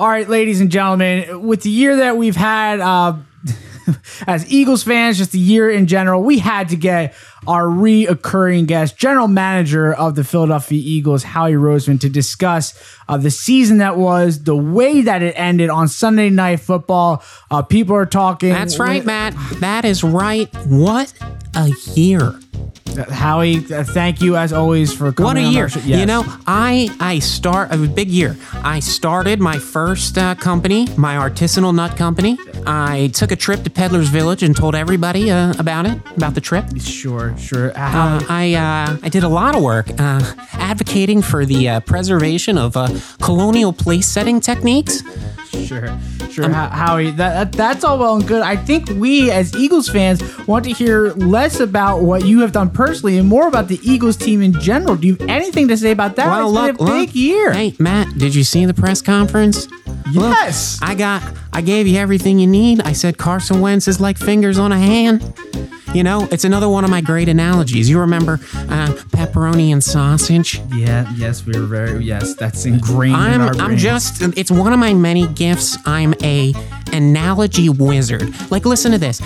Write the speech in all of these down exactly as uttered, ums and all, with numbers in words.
All right, ladies and gentlemen, with the year that we've had uh, as Eagles fans, just the year in general, we had to get our reoccurring guest, general manager of the Philadelphia Eagles, Howie Roseman, to discuss uh, the season that was, the way that it ended on Sunday Night Football. Uh, people are talking. That's right, Matt. That is right. What a year. Howie, thank you as always for coming. What a year! Yes. You know, I I start a big year. I started my first uh, company, my artisanal nut company. I took a trip to Peddler's Village and told everybody uh, about it, about the trip. Sure, sure. Uh, I uh, I did a lot of work uh, advocating for the uh, preservation of uh, colonial place setting techniques. Sure, sure, um, Howie. That, that that's all well and good. I think we as Eagles fans want to hear less about what you have done personally and more about the Eagles team in general. Do you have anything to say about that? Well, it's look, been a look, big year. Hey, Matt, did you see the press conference? Yes. Look, I got. I gave you everything you need. I said Carson Wentz is like fingers on a hand. You know, it's another one of my great analogies. You remember uh, pepperoni and sausage? Yeah, yes, we were very, yes, that's ingrained I'm, in our brains. I'm just, it's one of my many gifts. I'm a analogy wizard. Like, listen to this.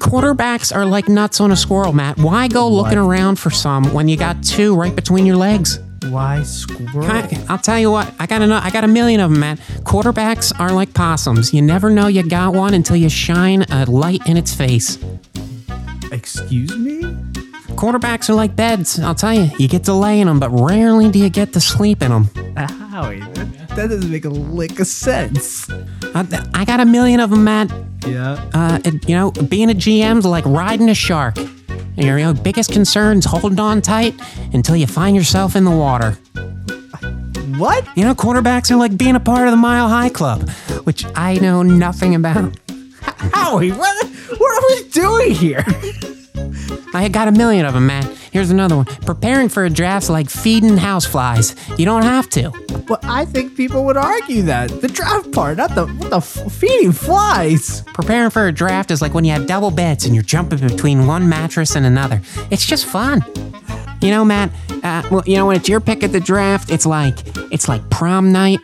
Quarterbacks are like nuts on a squirrel, Matt. Why go what? looking around for some when you got two right between your legs? Why squirrel? I, I'll tell you what. I got a, I got a million of them, Matt. Quarterbacks are like possums. You never know you got one until you shine a light in its face. Excuse me? Quarterbacks are like beds. I'll tell you. You get to lay in them, but rarely do you get to sleep in them. Howie, that, that doesn't make a lick of sense. I, I got a million of them, Matt. Yeah. Uh, it, you know, being a G M's like riding a shark. Your, your biggest concern is hold on tight until you find yourself in the water. What? You know, quarterbacks are like being a part of the Mile High Club, which I know nothing about. Howie, what, what are we doing here? I got a million of them, Matt. Here's another one. Preparing for a draft's like feeding houseflies. You don't have to. Well, I think people would argue that. The draft part, not the, the f- feeding flies. Preparing for a draft is like when you have double beds and you're jumping between one mattress and another. It's just fun. You know, Matt, uh, well, you know, when it's your pick at the draft, it's like, it's like prom night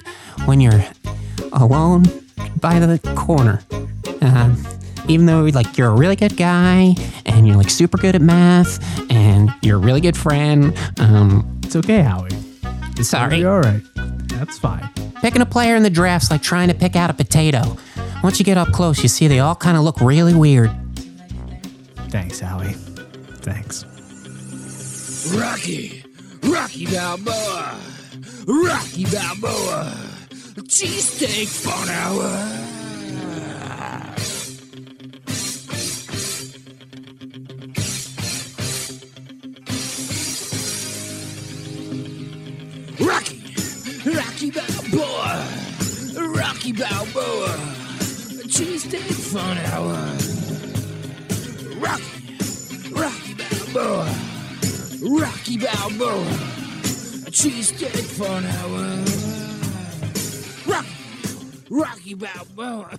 when you're alone by the corner. Uh, even though like you're a really good guy and you're like super good at math and you're a really good friend. Um, it's okay, Howie. Sorry. You're all right. That's fine. Picking a player in the draft's like trying to pick out a potato. Once you get up close, you see they all kind of look really weird. Thanks, Howie. Thanks. Rocky. Rocky Balboa. Rocky Balboa. Cheesesteak for an hour. Rocky, Rocky Balboa, Rocky Balboa, cheesesteak fun hour. Rocky, Rocky Balboa, Rocky Balboa, cheesesteak fun hour. Rocky, Rocky Balboa.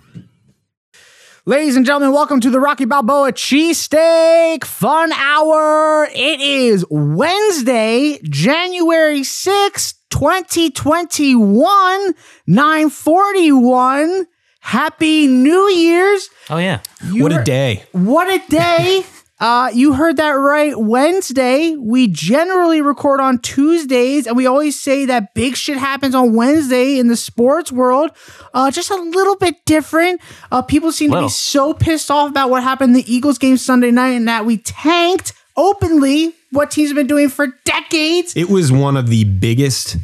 Ladies and gentlemen, welcome to the Rocky Balboa Cheesesteak Fun Hour. It is Wednesday, January sixth, twenty twenty-one, nine forty-one. Happy New Year's. Oh, yeah. You what heard, a day. What a day. uh, you heard that right. Wednesday. We generally record on Tuesdays, and we always say that big shit happens on Wednesday in the sports world. Uh, just a little bit different. Uh, people seem Whoa. to be so pissed off about what happened in the Eagles game Sunday night and that we tanked openly what teams have been doing for decades. It was one of the biggest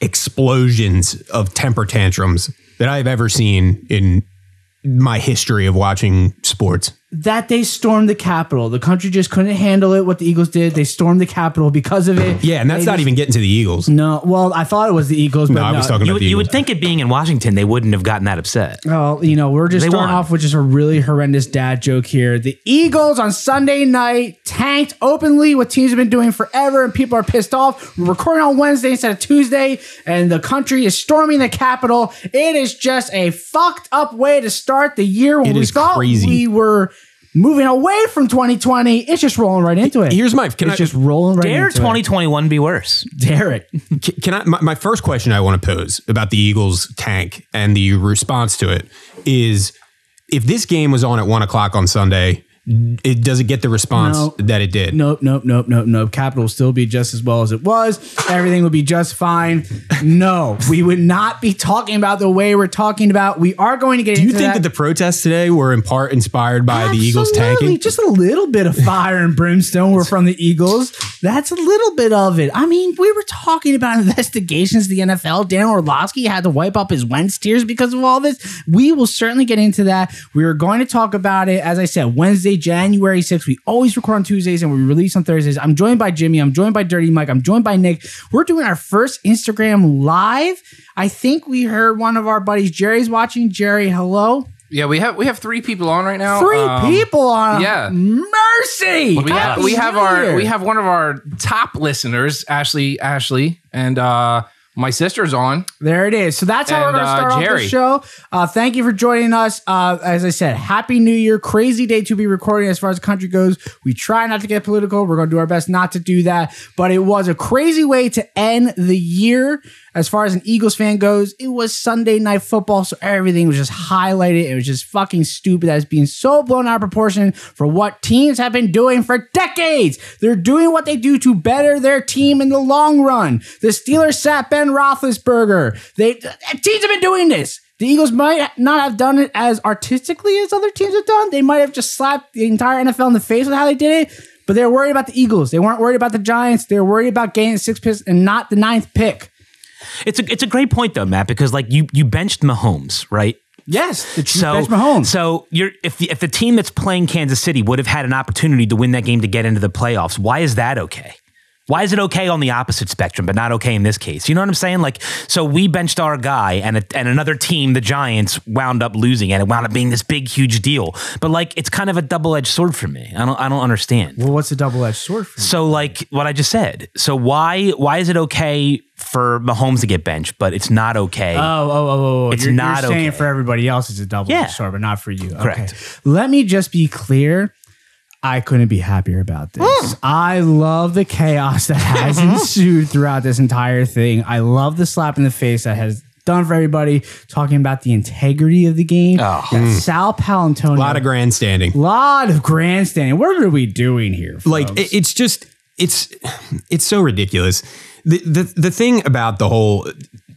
explosions of temper tantrums that I've ever seen in my history of watching sports. That they stormed the Capitol. The country just couldn't handle it, what the Eagles did. They stormed the Capitol because of it. Yeah, and that's they not just, even getting to the Eagles. No, well, I thought it was the Eagles. But no, I was no. talking about you, the Eagles. You would think it being in Washington, they wouldn't have gotten that upset. Well, you know, we're just they starting won. off with just a really horrendous dad joke here. The Eagles on Sunday night tanked openly what teams have been doing forever, and people are pissed off. We're recording on Wednesday instead of Tuesday, and the country is storming the Capitol. It is just a fucked up way to start the year when it we thought crazy. we were... Moving away from twenty twenty, it's just rolling right into it. Here's my... Can it's I, just rolling right dare into twenty twenty-one it. Be worse. Dare it. Can I... My, my first question I want to pose about the Eagles tank and the response to it is, if this game was on at one o'clock on Sunday, it does it get the response no, that it did? Nope, nope, nope, nope, nope. Capital will still be just as well as it was. Everything would be just fine. No, we would not be talking about the way we're talking about. We are going to get Do into that. Do you think that. that the protests today were in part inspired by Absolutely. the Eagles tanking? Just a little bit of fire and brimstone were from the Eagles. That's a little bit of it. I mean, we were talking about investigations to the N F L. Dan Orlovsky had to wipe up his Wentz tears because of all this. We will certainly get into that. We are going to talk about it, as I said, Wednesday, January sixth. We always record on Tuesdays and we release on Thursdays. I'm joined by Jimmy. I'm joined by Dirty Mike. I'm joined by Nick. We're doing our first Instagram live. I think we heard one of our buddies, Jerry's watching. Jerry, hello. Yeah, we have we have three people on right now. Three um, people on. Yeah, mercy. We have, we have our we have one of our top listeners, Ashley. Ashley and. uh My sister's on. There it is. So that's how and, we're going to start uh, off the show. Uh, thank you for joining us. Uh, as I said, Happy New Year. Crazy day to be recording as far as the country goes. We try not to get political. We're going to do our best not to do that. But it was a crazy way to end the year. As far as an Eagles fan goes, it was Sunday Night Football, so everything was just highlighted. It was just fucking stupid. That is being so blown out of proportion for what teams have been doing for decades. They're doing what they do to better their team in the long run. The Steelers sat Ben Roethlisberger. They teams have been doing this. The Eagles might not have done it as artistically as other teams have done. They might have just slapped the entire N F L in the face with how they did it, but they were worried about the Eagles. They weren't worried about the Giants. They were worried about gaining six picks and not the ninth pick. It's a it's a great point though, Matt, because like you you benched Mahomes, right? Yes, you so, benched Mahomes. So you're if the, if the team that's playing Kansas City would have had an opportunity to win that game to get into the playoffs, why is that okay? Why is it okay on the opposite spectrum, but not okay in this case? You know what I'm saying? Like, so we benched our guy, and a, and another team, the Giants, wound up losing, and it wound up being this big, huge deal. But like, it's kind of a double-edged sword for me. I don't, I don't understand. Well, what's a double-edged sword for? So, me? like what I just said. So why, why is it okay for Mahomes to get benched, but it's not okay? Oh, oh, oh, oh! It's you're, not you're saying okay for everybody else. It's a double-edged yeah. sword, but not for you. Correct. Okay. Let me just be clear. I couldn't be happier about this. Mm. I love the chaos that has ensued throughout this entire thing. I love the slap in the face that has done for everybody, talking about the integrity of the game. Oh. Mm. Sal Paolantonio. A lot of grandstanding. A lot of grandstanding. What are we doing here, folks? Like, it's just, it's it's so ridiculous. The, the, the thing about the whole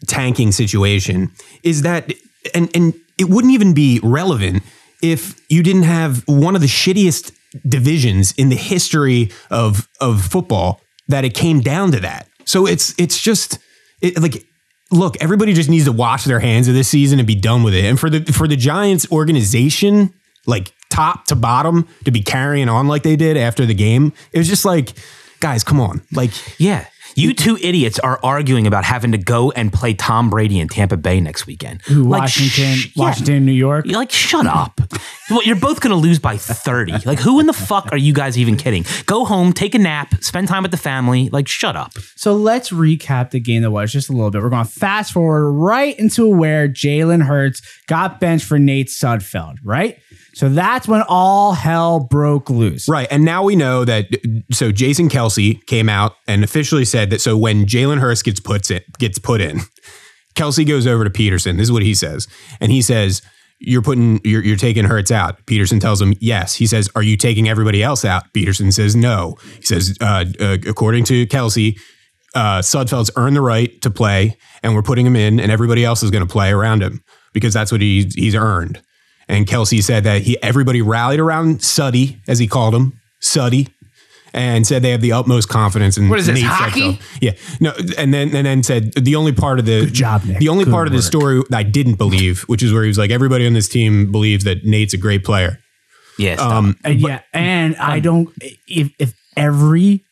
tanking situation is that, and and it wouldn't even be relevant if you didn't have one of the shittiest divisions in the history of of football, that it came down to that. So it's it's just it, like, look, everybody just needs to wash their hands of this season and be done with it. And for the for the Giants organization, like top to bottom, to be carrying on like they did after the game, it was just like, guys, come on, like, yeah. You two idiots are arguing about having to go and play Tom Brady in Tampa Bay next weekend. Ooh, like, Washington, sh- Washington, yeah. New York. You're like, shut up. Well, you're both going to lose by thirty. Like, who in the fuck are you guys even kidding? Go home, take a nap, spend time with the family. Like, shut up. So let's recap the game that was just a little bit. We're going to fast forward right into where Jalen Hurts got benched for Nate Sudfeld, right? So that's when all hell broke loose. Right. And now we know that. So Jason Kelce came out and officially said that. So when Jalen Hurts gets, puts it, gets put in, Kelce goes over to Peterson. This is what he says. And he says, you're putting, you're, you're taking Hurts out. Peterson tells him, yes. He says, are you taking everybody else out? Peterson says, no. He says, uh, uh, according to Kelce, uh, Sudfeld's earned the right to play and we're putting him in and everybody else is going to play around him because that's what he, he's earned. And Kelce said that he everybody rallied around Suddy, as he called him, Suddy, and said they have the utmost confidence in. What is this, hockey? Yeah, no, and then and then said the only part of the Good job, Nick. the only Good part work. of the story I didn't believe, which is where he was like, everybody on this team believes that Nate's a great player. Yes, um, and but, yeah, and um, I don't if if every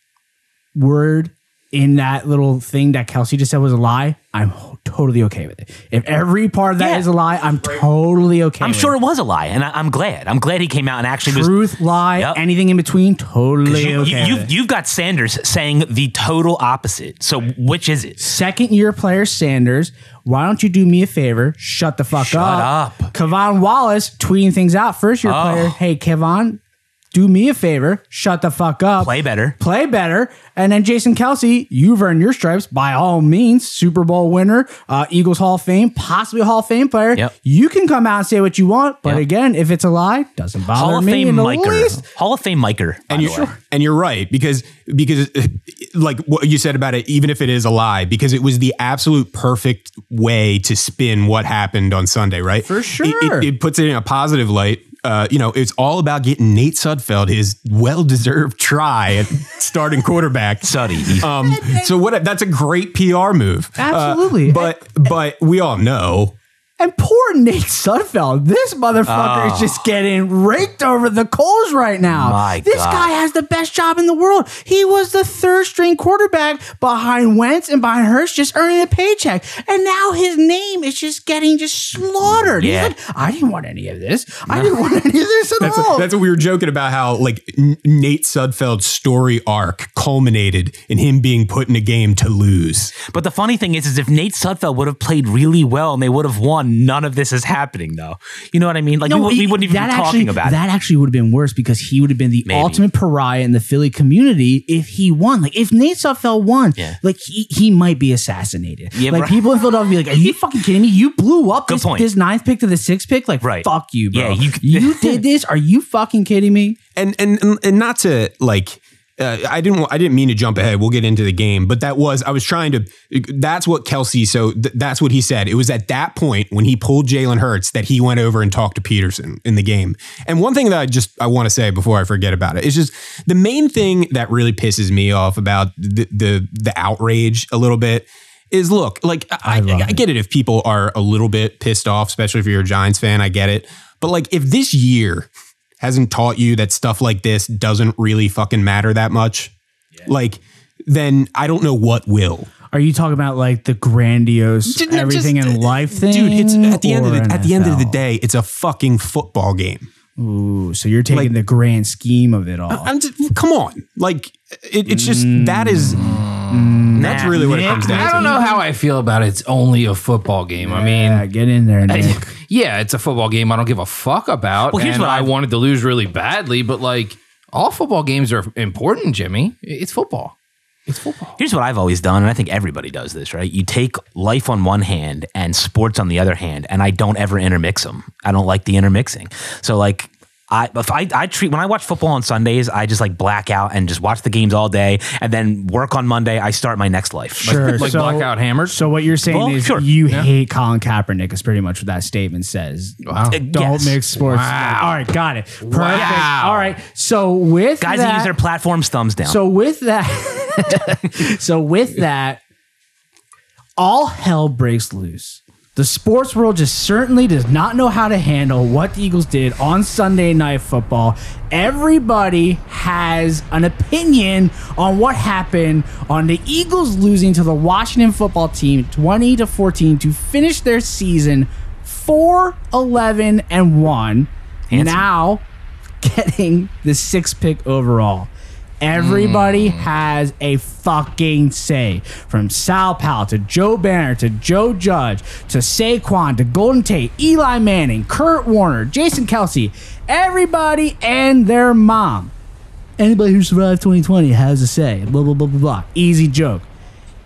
word in that little thing that Kelce just said was a lie, I'm totally okay with it. If every part of that yeah. is a lie, I'm totally okay I'm with sure it. I'm sure it was a lie, and I, I'm glad. I'm glad he came out and actually Truth, was... Truth, lie, yep. anything in between, totally you, okay you, you, You've got Sanders saying the total opposite, so which is it? Second-year player Sanders, why don't you do me a favor, shut the fuck shut up. Shut up. Kevon Wallace tweeting things out, first-year oh. player, hey, Kevon... do me a favor, shut the fuck up. Play better. Play better. And then Jason Kelce, you've earned your stripes by all means. Super Bowl winner, uh, Eagles Hall of Fame, possibly Hall of Fame player. Yep. You can come out and say what you want, but yep. again, if it's a lie, doesn't bother Hall of me Fame in the Miker. least. Hall of Fame Miker. And you're, sure. and you're right, because because like what you said about it, even if it is a lie, because it was the absolute perfect way to spin what happened on Sunday, right? For sure. It, it, it puts it in a positive light. Uh, you know, it's all about getting Nate Sudfeld his well-deserved try at starting quarterback. Suddy. Um, so what? That's a great P R move. Absolutely. Uh, but but we all know. And poor Nate Sudfeld. This motherfucker oh. is just getting raked over the coals right now. My this God. guy has the best job in the world. He was the third string quarterback behind Wentz and behind Hurts, just earning a paycheck. And now his name is just getting just slaughtered. Yeah. He's like, I didn't want any of this. No. I didn't want any of this at that's all. A, that's what we were joking about, how like Nate Sudfeld's story arc culminated in him being put in a game to lose. But the funny thing is, is if Nate Sudfeld would have played really well and they would have won, none of this is happening, though. You know what I mean? Like, no, we, we wouldn't even be talking actually, about it. That actually would have been worse, because he would have been the Maybe. ultimate pariah in the Philly community if he won. Like, if Nate Sudfeld won, yeah. like, he, he might be assassinated. Yeah, like, right. people in Philadelphia be like, are you fucking kidding me? You blew up this, this ninth pick to the sixth pick? Like, right. fuck you, bro. Yeah, you, you did this? Are you fucking kidding me? And, and, and not to, like... Uh, I didn't. I didn't mean to jump ahead. We'll get into the game, but that was. I was trying to. That's what Kelce. So th- that's what he said. It was at that point when he pulled Jalen Hurts that he went over and talked to Peterson in the game. And one thing that I just I want to say before I forget about it is just the main thing that really pisses me off about the the, the outrage a little bit is look like I, I, I, I get it if people are a little bit pissed off, especially if you're a Giants fan. I get it, but like if this year hasn't taught you that stuff like this doesn't really fucking matter that much, yeah. like, then I don't know what will. Are you talking about like the grandiose Didn't everything just, in life thing? Dude, it's at the end of the N F L? At the end of the day, it's a fucking football game. Ooh, so you're taking like, the grand scheme of it all. I'm just, come on. Like, it, it's just, mm. that is... Mm. That's nah, really what Nick, it comes down to. I don't know how I feel about it. It's only a football game. I mean, yeah, get in there, Nick. I, yeah, it's a football game I don't give a fuck about. Well, here's and what I, I wanted to lose really badly, but like all football games are important, Jimmy. It's football. It's football. Here's what I've always done, and I think everybody does this, right? You take life on one hand and sports on the other hand, and I don't ever intermix them. I don't like the intermixing. So like, I, if I I treat when I watch football on Sundays, I just like black out and just watch the games all day, and then work on Monday. I start my next life. Sure, like, like so, blackout hammered. So what you're saying well, is sure. you yeah. hate Colin Kaepernick is pretty much what that statement says. Wow. Uh, Don't yes. mix sports. Wow. All right, got it. Perfect. Wow. All right. So with guys that, that use their platforms, thumbs down. So with that, so with that, all hell breaks loose. The sports world just certainly does not know how to handle what the Eagles did on Sunday Night Football. Everybody has an opinion on what happened on the Eagles losing to the Washington football team twenty to fourteen to finish their season four eleven and one, now getting the sixth pick overall. Everybody mm. has a fucking say. From Sal Pal to Joe Banner to Joe Judge to Saquon to Golden Tate, Eli Manning, Kurt Warner, Jason Kelce, everybody and their mom. Anybody who survived twenty twenty has a say. Blah, blah, blah, blah, blah. Easy joke.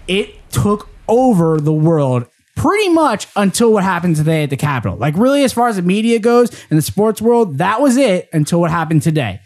It took over the world pretty much until what happened today at the Capitol. Like really, as far as the media goes and the sports world, that was it until what happened today.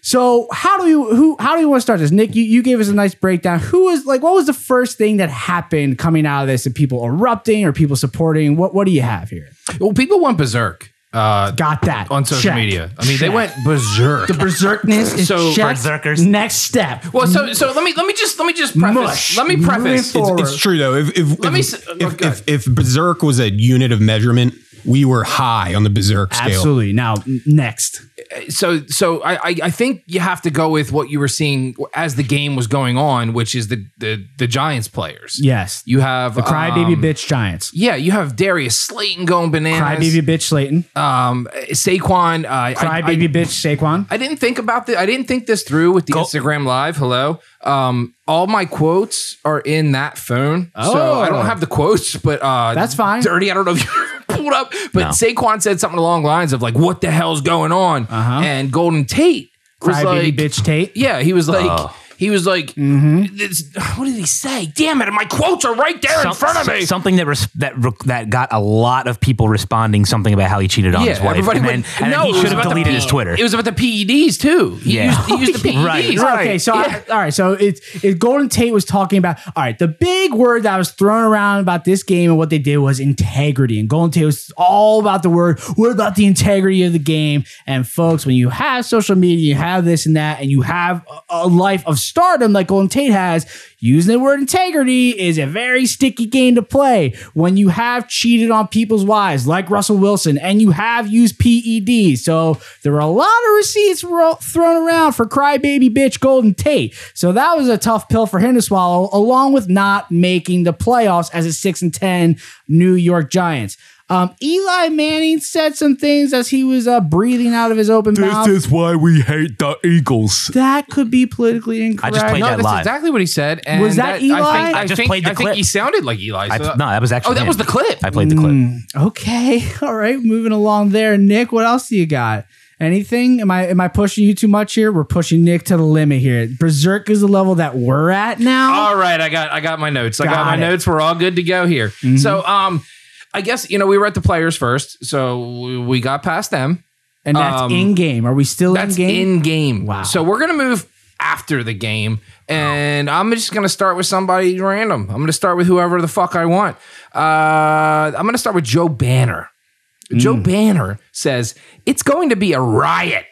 So how do you who how do you want to start this? Nick, you, you gave us a nice breakdown. Who was like what was the first thing that happened coming out of this? And people erupting or people supporting? What what do you have here? Well, people went berserk. Uh, Got that on social check. media. I mean, check. they went berserk. The berserkness is so check. berserkers. Next step. Well, so so let me let me just let me just preface. Mush. Let me preface. It's, it's true though. If if let if, me say, if, okay. if, if if berserk was a unit of measurement, we were high on the berserk scale. Absolutely. Now, next. So so I, I think you have to go with what you were seeing as the game was going on, which is the the, the Giants players. Yes. You have... The crybaby um, bitch Giants. Yeah, you have Darius Slayton going bananas. Crybaby bitch Slayton. Um, Saquon. Uh, crybaby bitch Saquon. I didn't think about this. I didn't think this through with the go. Instagram Live. Hello. Um, all my quotes are in that phone. Oh. So I don't have the quotes, but... Uh, That's fine. Dirty, I don't know if you... pulled up, but no. Saquon said something along the lines of like, what the hell's going on? Uh-huh. And Golden Tate Crybaby like, bitch Tate. Yeah, he was like, oh. he was like, mm-hmm. this, what did he say? Damn it! My quotes are right there Some, in front of me. Something that res- that re- that got a lot of people responding. Something about how he cheated on yeah, his wife. Everybody and went, and no, then he should have deleted P- his Twitter. It was about the P E Ds too. He yeah, used, he used the P E Ds. right, right. Okay, so yeah. I, all right, so it's it, Golden Tate was talking about. All right, the big word that was thrown around about this game and what they did was integrity. And Golden Tate was all about the word. What about the integrity of the game? And folks, when you have social media, you have this and that, and you have a, a life of stardom like Golden Tate has, using the word integrity is a very sticky game to play. When you have cheated on people's wives like Russell Wilson and you have used P E Ds, so there were a lot of receipts ro- thrown around for crybaby bitch Golden Tate. So that was a tough pill for him to swallow, along with not making the playoffs as a six and ten New York Giants. Um, Eli Manning said some things as he was uh, breathing out of his open this mouth. This is why we hate the Eagles. That could be politically incorrect. I just played no, that that's live. exactly what he said. And was that, that Eli? I, think, I, I just think, played the I clip. I think he sounded like Eli. So I, that, no, that was actually Oh, that him. was the clip. I played the clip. Mm, okay. All right. Moving along there. Nick, what else do you got? Anything? Am I am I pushing you too much here? We're pushing Nick to the limit here. Berserk is the level that we're at now. All right. I got I got my notes. Got I got my it. notes. We're all good to go here. Mm-hmm. So, um... I guess, you know, we were at the players first, so we got past them. And that's um, in-game. Are we still in-game? That's in-game. Wow. So we're going to move after the game, and I'm just going to start with somebody random. I'm going to start with whoever the fuck I want. Uh, I'm going to start with Joe Banner. Mm. Joe Banner says, it's going to be a riot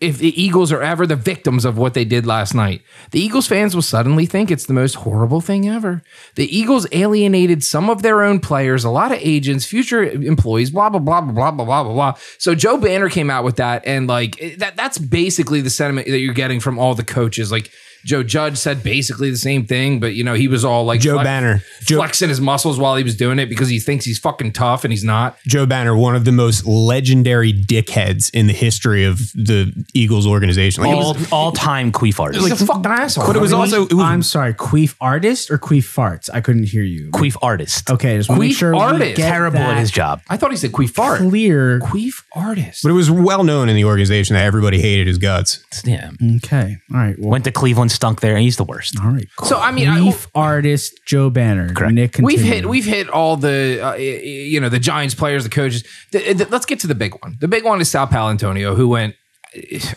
if the Eagles are ever the victims of what they did last night. The Eagles fans will suddenly think it's the most horrible thing ever. The Eagles alienated some of their own players, a lot of agents, future employees, blah, blah, blah, blah, blah, blah, blah, blah. So Joe Banner came out with that. And like that, that's basically the sentiment that you're getting from all the coaches. Like Joe Judge said basically the same thing, but you know, he was all like Joe flex, Banner flexing Joe, his muscles while he was doing it because he thinks he's fucking tough and he's not. Joe Banner, one of the most legendary dickheads in the history of the Eagles organization, like all, was, all time queef artist. He's like, a fucking asshole. But it was also, it was, I'm sorry, queef artist or queef farts? I couldn't hear you. Queef artist. Okay, just queef make sure artist. Terrible at his job. I thought he said queef fart. Clear queef artist. But it was well known in the organization that everybody hated his guts. Yeah. Okay. All right. Well, went to Cleveland. Stunk there, and he's the worst. All right. Cool. So I mean, Leaf I, artist Joe Banner. Correct. Nick, we've hit we've hit all the uh, you know the Giants players, the coaches. The, the, let's get to the big one. The big one is Sal Paolantonio, who went.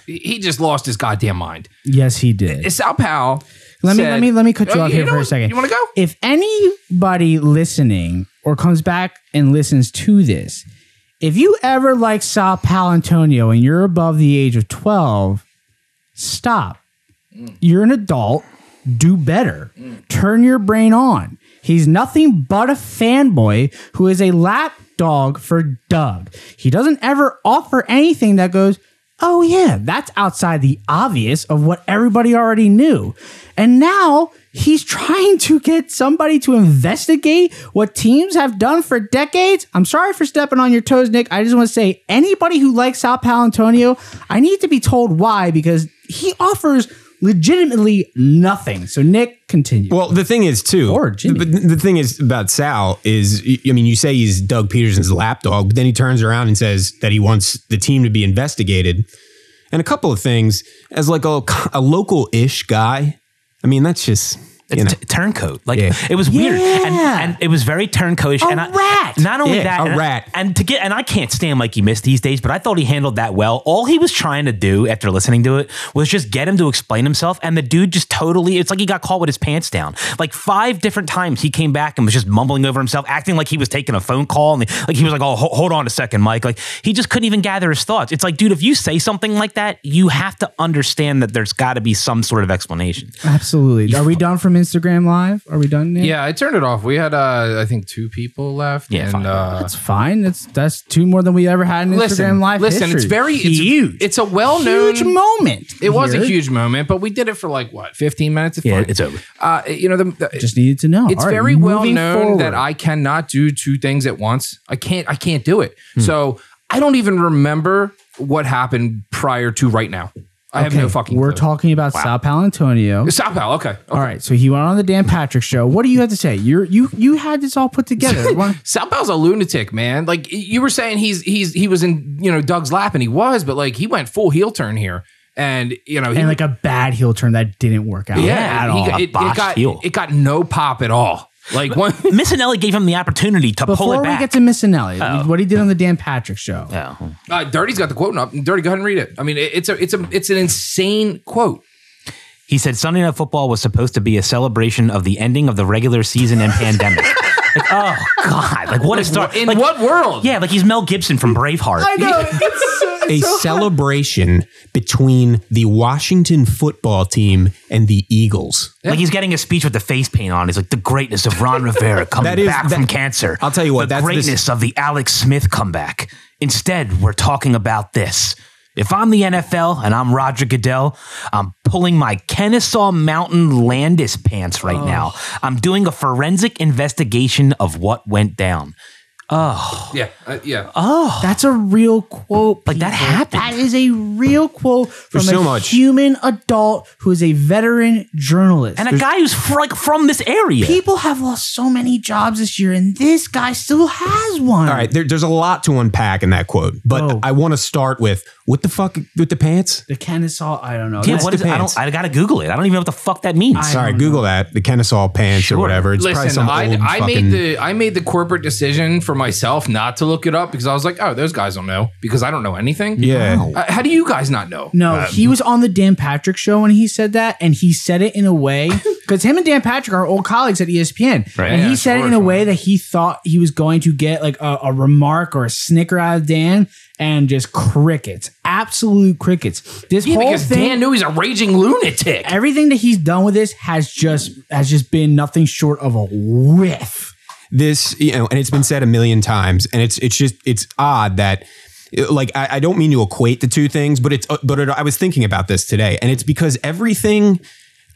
He just lost his goddamn mind. Yes, he did. Sal Pal. Let said, me let me let me cut you off you here for a second. You want to go? If anybody listening or comes back and listens to this, if you ever like Sal Paolantonio and you're above the age of twelve, stop. You're an adult. Do better. Turn your brain on. He's nothing but a fanboy who is a lapdog for Doug. He doesn't ever offer anything that goes, oh yeah, that's outside the obvious of what everybody already knew. And now he's trying to get somebody to investigate what teams have done for decades. I'm sorry for stepping on your toes, Nick. I just want to say anybody who likes Sal Paolantonio, I need to be told why, because he offers legitimately nothing. So Nick, continue. Well, the thing is too, or Jimmy. The, the thing is about Sal is, I mean, you say he's Doug Peterson's lapdog, but then he turns around and says that he wants the team to be investigated. And a couple of things as like a, a local-ish guy. I mean, that's just... It's you know. t- turncoat. Like yeah. it was weird, yeah. and, and it was very turncoatish. A and I, rat. Not only yeah, that, a and rat. I, and to get and I can't stand Mikey Miss these days, but I thought he handled that well. All he was trying to do after listening to it was just get him to explain himself, and the dude just totally. It's like he got caught with his pants down. Like five different times he came back and was just mumbling over himself, acting like he was taking a phone call, and like he was like, "Oh, ho- hold on a second, Mike." Like he just couldn't even gather his thoughts. It's like, dude, if you say something like that, you have to understand that there's got to be some sort of explanation. Absolutely. Are we done from Instagram Live? Are we done now? Yeah, I turned it off. We had, uh, I think, two people left. Yeah, and, fine. Uh, that's fine. That's that's two more than we ever had in listen, Instagram Live. Listen, history. It's very it's huge. A, it's a well-known huge moment. It was Here. a huge moment, but we did it for like what, fifteen minutes? Of yeah, fun. It's over. Uh, you know, the, the, just needed to know. It's All very right, well known forward. that I cannot do two things at once. I can't. I can't do it. Hmm. So I don't even remember what happened prior to right now. I okay, have no fucking We're clue. talking about wow. Sal Paolantonio. Sal Pal, okay, okay. All right, so he went on the Dan Patrick show. What do you have to say? You're, you you had this all put together. Sal Pal's a lunatic, man. Like, you were saying he's he's he was in, you know, Doug's lap, and he was, but, like, he went full heel turn here. And, you know, he, and like a bad heel turn that didn't work out. Yeah, at all. He got, it, it, got, it got no pop at all. Like one, Missinelli gave him the opportunity to pull it back. Before we get to Missinelli, oh. what he did on the Dan Patrick show. Oh. Uh, Dirty's got the quote up. Dirty, go ahead and read it. I mean, it, it's a, it's a, it's an insane quote. He said Sunday Night Football was supposed to be a celebration of the ending of the regular season and pandemic. Like, oh God! Like what a start! In like, what world? Yeah, like he's Mel Gibson from Braveheart. I know. It's so, it's a so celebration hard. Between the Washington football team and the Eagles. Yeah. Like he's getting a speech with the face paint on. He's like the greatness of Ron Rivera coming is, back that, from cancer. I'll tell you what. The that's greatness this. of the Alex Smith comeback. Instead, we're talking about this. If I'm the N F L and I'm Roger Goodell, I'm pulling my Kennesaw Mountain Landis pants right oh. now. I'm doing a forensic investigation of what went down. Oh. Yeah. Uh, yeah. Oh. That's a real quote. Like people. That happened. That is a real quote from There's a so much. human adult who is a veteran journalist. And There's a guy who's fr- like from this area. People have lost so many jobs this year, and this guy still has one. All right. There, there's a lot to unpack in that quote, but oh. I want to start with what the fuck with the pants? The Kennesaw, I don't know. Yeah, what is it? I don't I gotta Google it. I don't even know what the fuck that means. I Sorry, Google know. that. The Kennesaw pants sure. or whatever. It's Listen, probably some I, old I fucking... made the I made the corporate decision for myself not to look it up because I was like, oh, those guys don't know because I don't know anything. Yeah. Wow. Uh, how do you guys not know? No, um, he was on the Dan Patrick show when he said that, and he said it in a way because him and Dan Patrick are old colleagues at E S P N. Right. And yeah, he said sure, it in a way that he thought he was going to get like a, a remark or a snicker out of Dan. And just crickets, absolute crickets. This yeah, whole because thing, Dan knew he's a raging lunatic. Everything that he's done with this has just has just been nothing short of a whiff. This, you know, and it's been said a million times, and it's it's just it's odd that, like, I, I don't mean to equate the two things, but it's but it, I was thinking about this today, and it's because everything.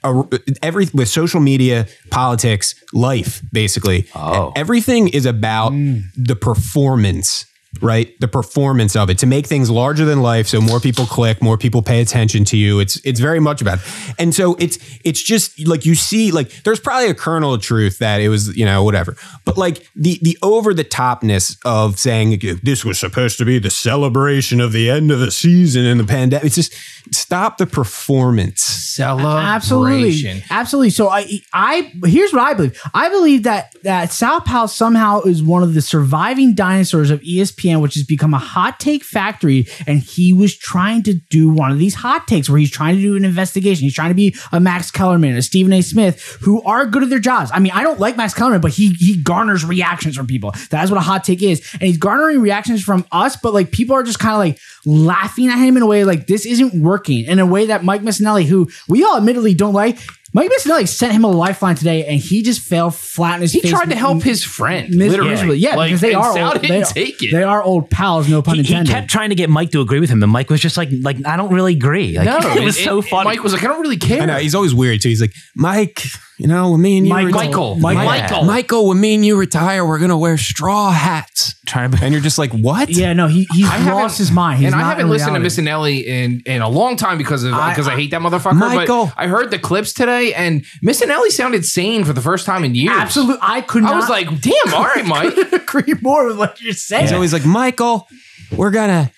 A, every with social media, politics, life, basically, oh. everything is about mm. the performance. Right, the performance of it to make things larger than life, so more people click, more people pay attention to you. It's it's very much about it. And so it's it's just like you see, like there's probably a kernel of truth that it was, you know, whatever. But like the the over the topness of saying this was supposed to be the celebration of the end of the season and the pandemic. It's just stop the performance. Celebration, absolutely, absolutely. So I I here's what I believe. I believe that that Sal Powell somehow is one of the surviving dinosaurs of E S P N. Which has become a hot take factory, and he was trying to do one of these hot takes where he's trying to do an investigation. He's trying to be a Max Kellerman, a Stephen A. Smith, who are good at their jobs. I mean, I don't like Max Kellerman, but he he garners reactions from people. That's what a hot take is, and he's garnering reactions from us. But like people are just kind of like laughing at him in a way like this isn't working. In a way that Mike Missinelli, who we all admittedly don't like. Mike Missinelli sent him a lifeline today, and he just fell flat in his he face. He tried to help his friend, mis- literally. Yeah, like, because they are, old, they, are, take it. they are old pals, no pun he, intended. He kept trying to get Mike to agree with him, and Mike was just like, like I don't really agree. Like, no, it was it, so funny. Mike was like, I don't really care. I know, he's always weird, too. He's like, Mike, you know, when me and you Michael, retire, Michael, Michael, Michael, Michael, when me and you retire, we're going to wear straw hats. And you're just like, what? Yeah, no, he he's I lost his mind. He's and not I haven't listened reality. to Missinelli in, in a long time because of because I, I, I hate that motherfucker. Michael. But I heard the clips today, and Missinelli sounded sane for the first time in years. Absolutely, I could. Not. I was like, damn, all right, Mike. Couldn't agree more with what you're saying. He's always like, Michael, we're gonna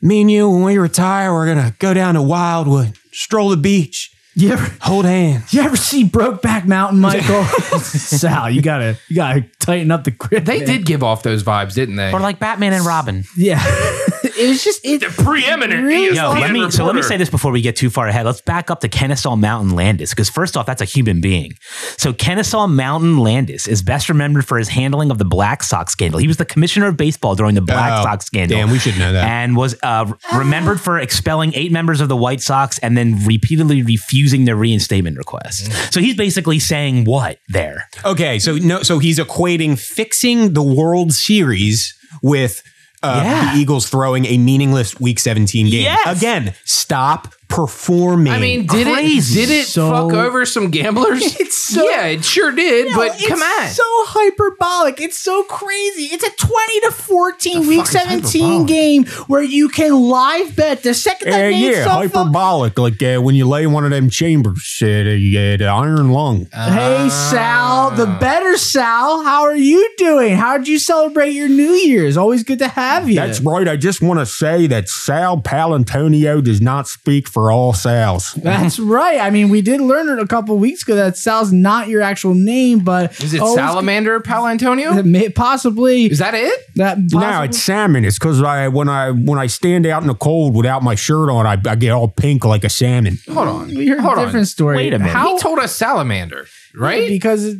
me and you when we retire, we're gonna go down to Wildwood, stroll the beach. You ever hold hands? You ever see Brokeback Mountain, Michael? Sal, you gotta you gotta tighten up the grip. They man. did give off those vibes, didn't they? Or like Batman and Robin. Yeah, it was just it, the preeminent. It really Yo, let me, so let me say this before we get too far ahead. Let's back up to Kennesaw Mountain Landis because first off, that's a human being. So Kennesaw Mountain Landis is best remembered for his handling of the Black Sox scandal. He was the commissioner of baseball during the Black oh, Sox scandal. Damn, we should know that. And was uh, remembered for expelling eight members of the White Sox and then repeatedly refused. Using their reinstatement request. So he's basically saying what there? Okay, so no, so he's equating fixing the World Series with uh, yeah. the Eagles throwing a meaningless Week seventeen game. Yes. Again, stop performing. I mean, did Crazy. it did it so, fuck over some gamblers? It's so, yeah, it sure did. No, but it's come on, so hyperbolic. It's so crazy. It's a twenty to fourteen the week seventeen game where you can live bet the second. Uh, yeah, hyperbolic, fuck- like uh, when you lay in one of them chambers, uh, uh, the iron lung. Uh, hey Sal, the better Sal. How are you doing? How did you celebrate your New Year's? Always good to have you. That's right. I just want to say that Sal Paolantonio does not speak for for all Sal's. That's right. I mean, we did learn it a couple weeks ago that Sal's not your actual name, but is it Salamander Paolantonio? May, possibly. Is that it? That no, it's salmon. It's because I when I when I stand out in the cold without my shirt on, I, I get all pink like a salmon. Hold on, we heard Hold a different on. story. Wait a minute. How, he told us salamander, right? Yeah, because.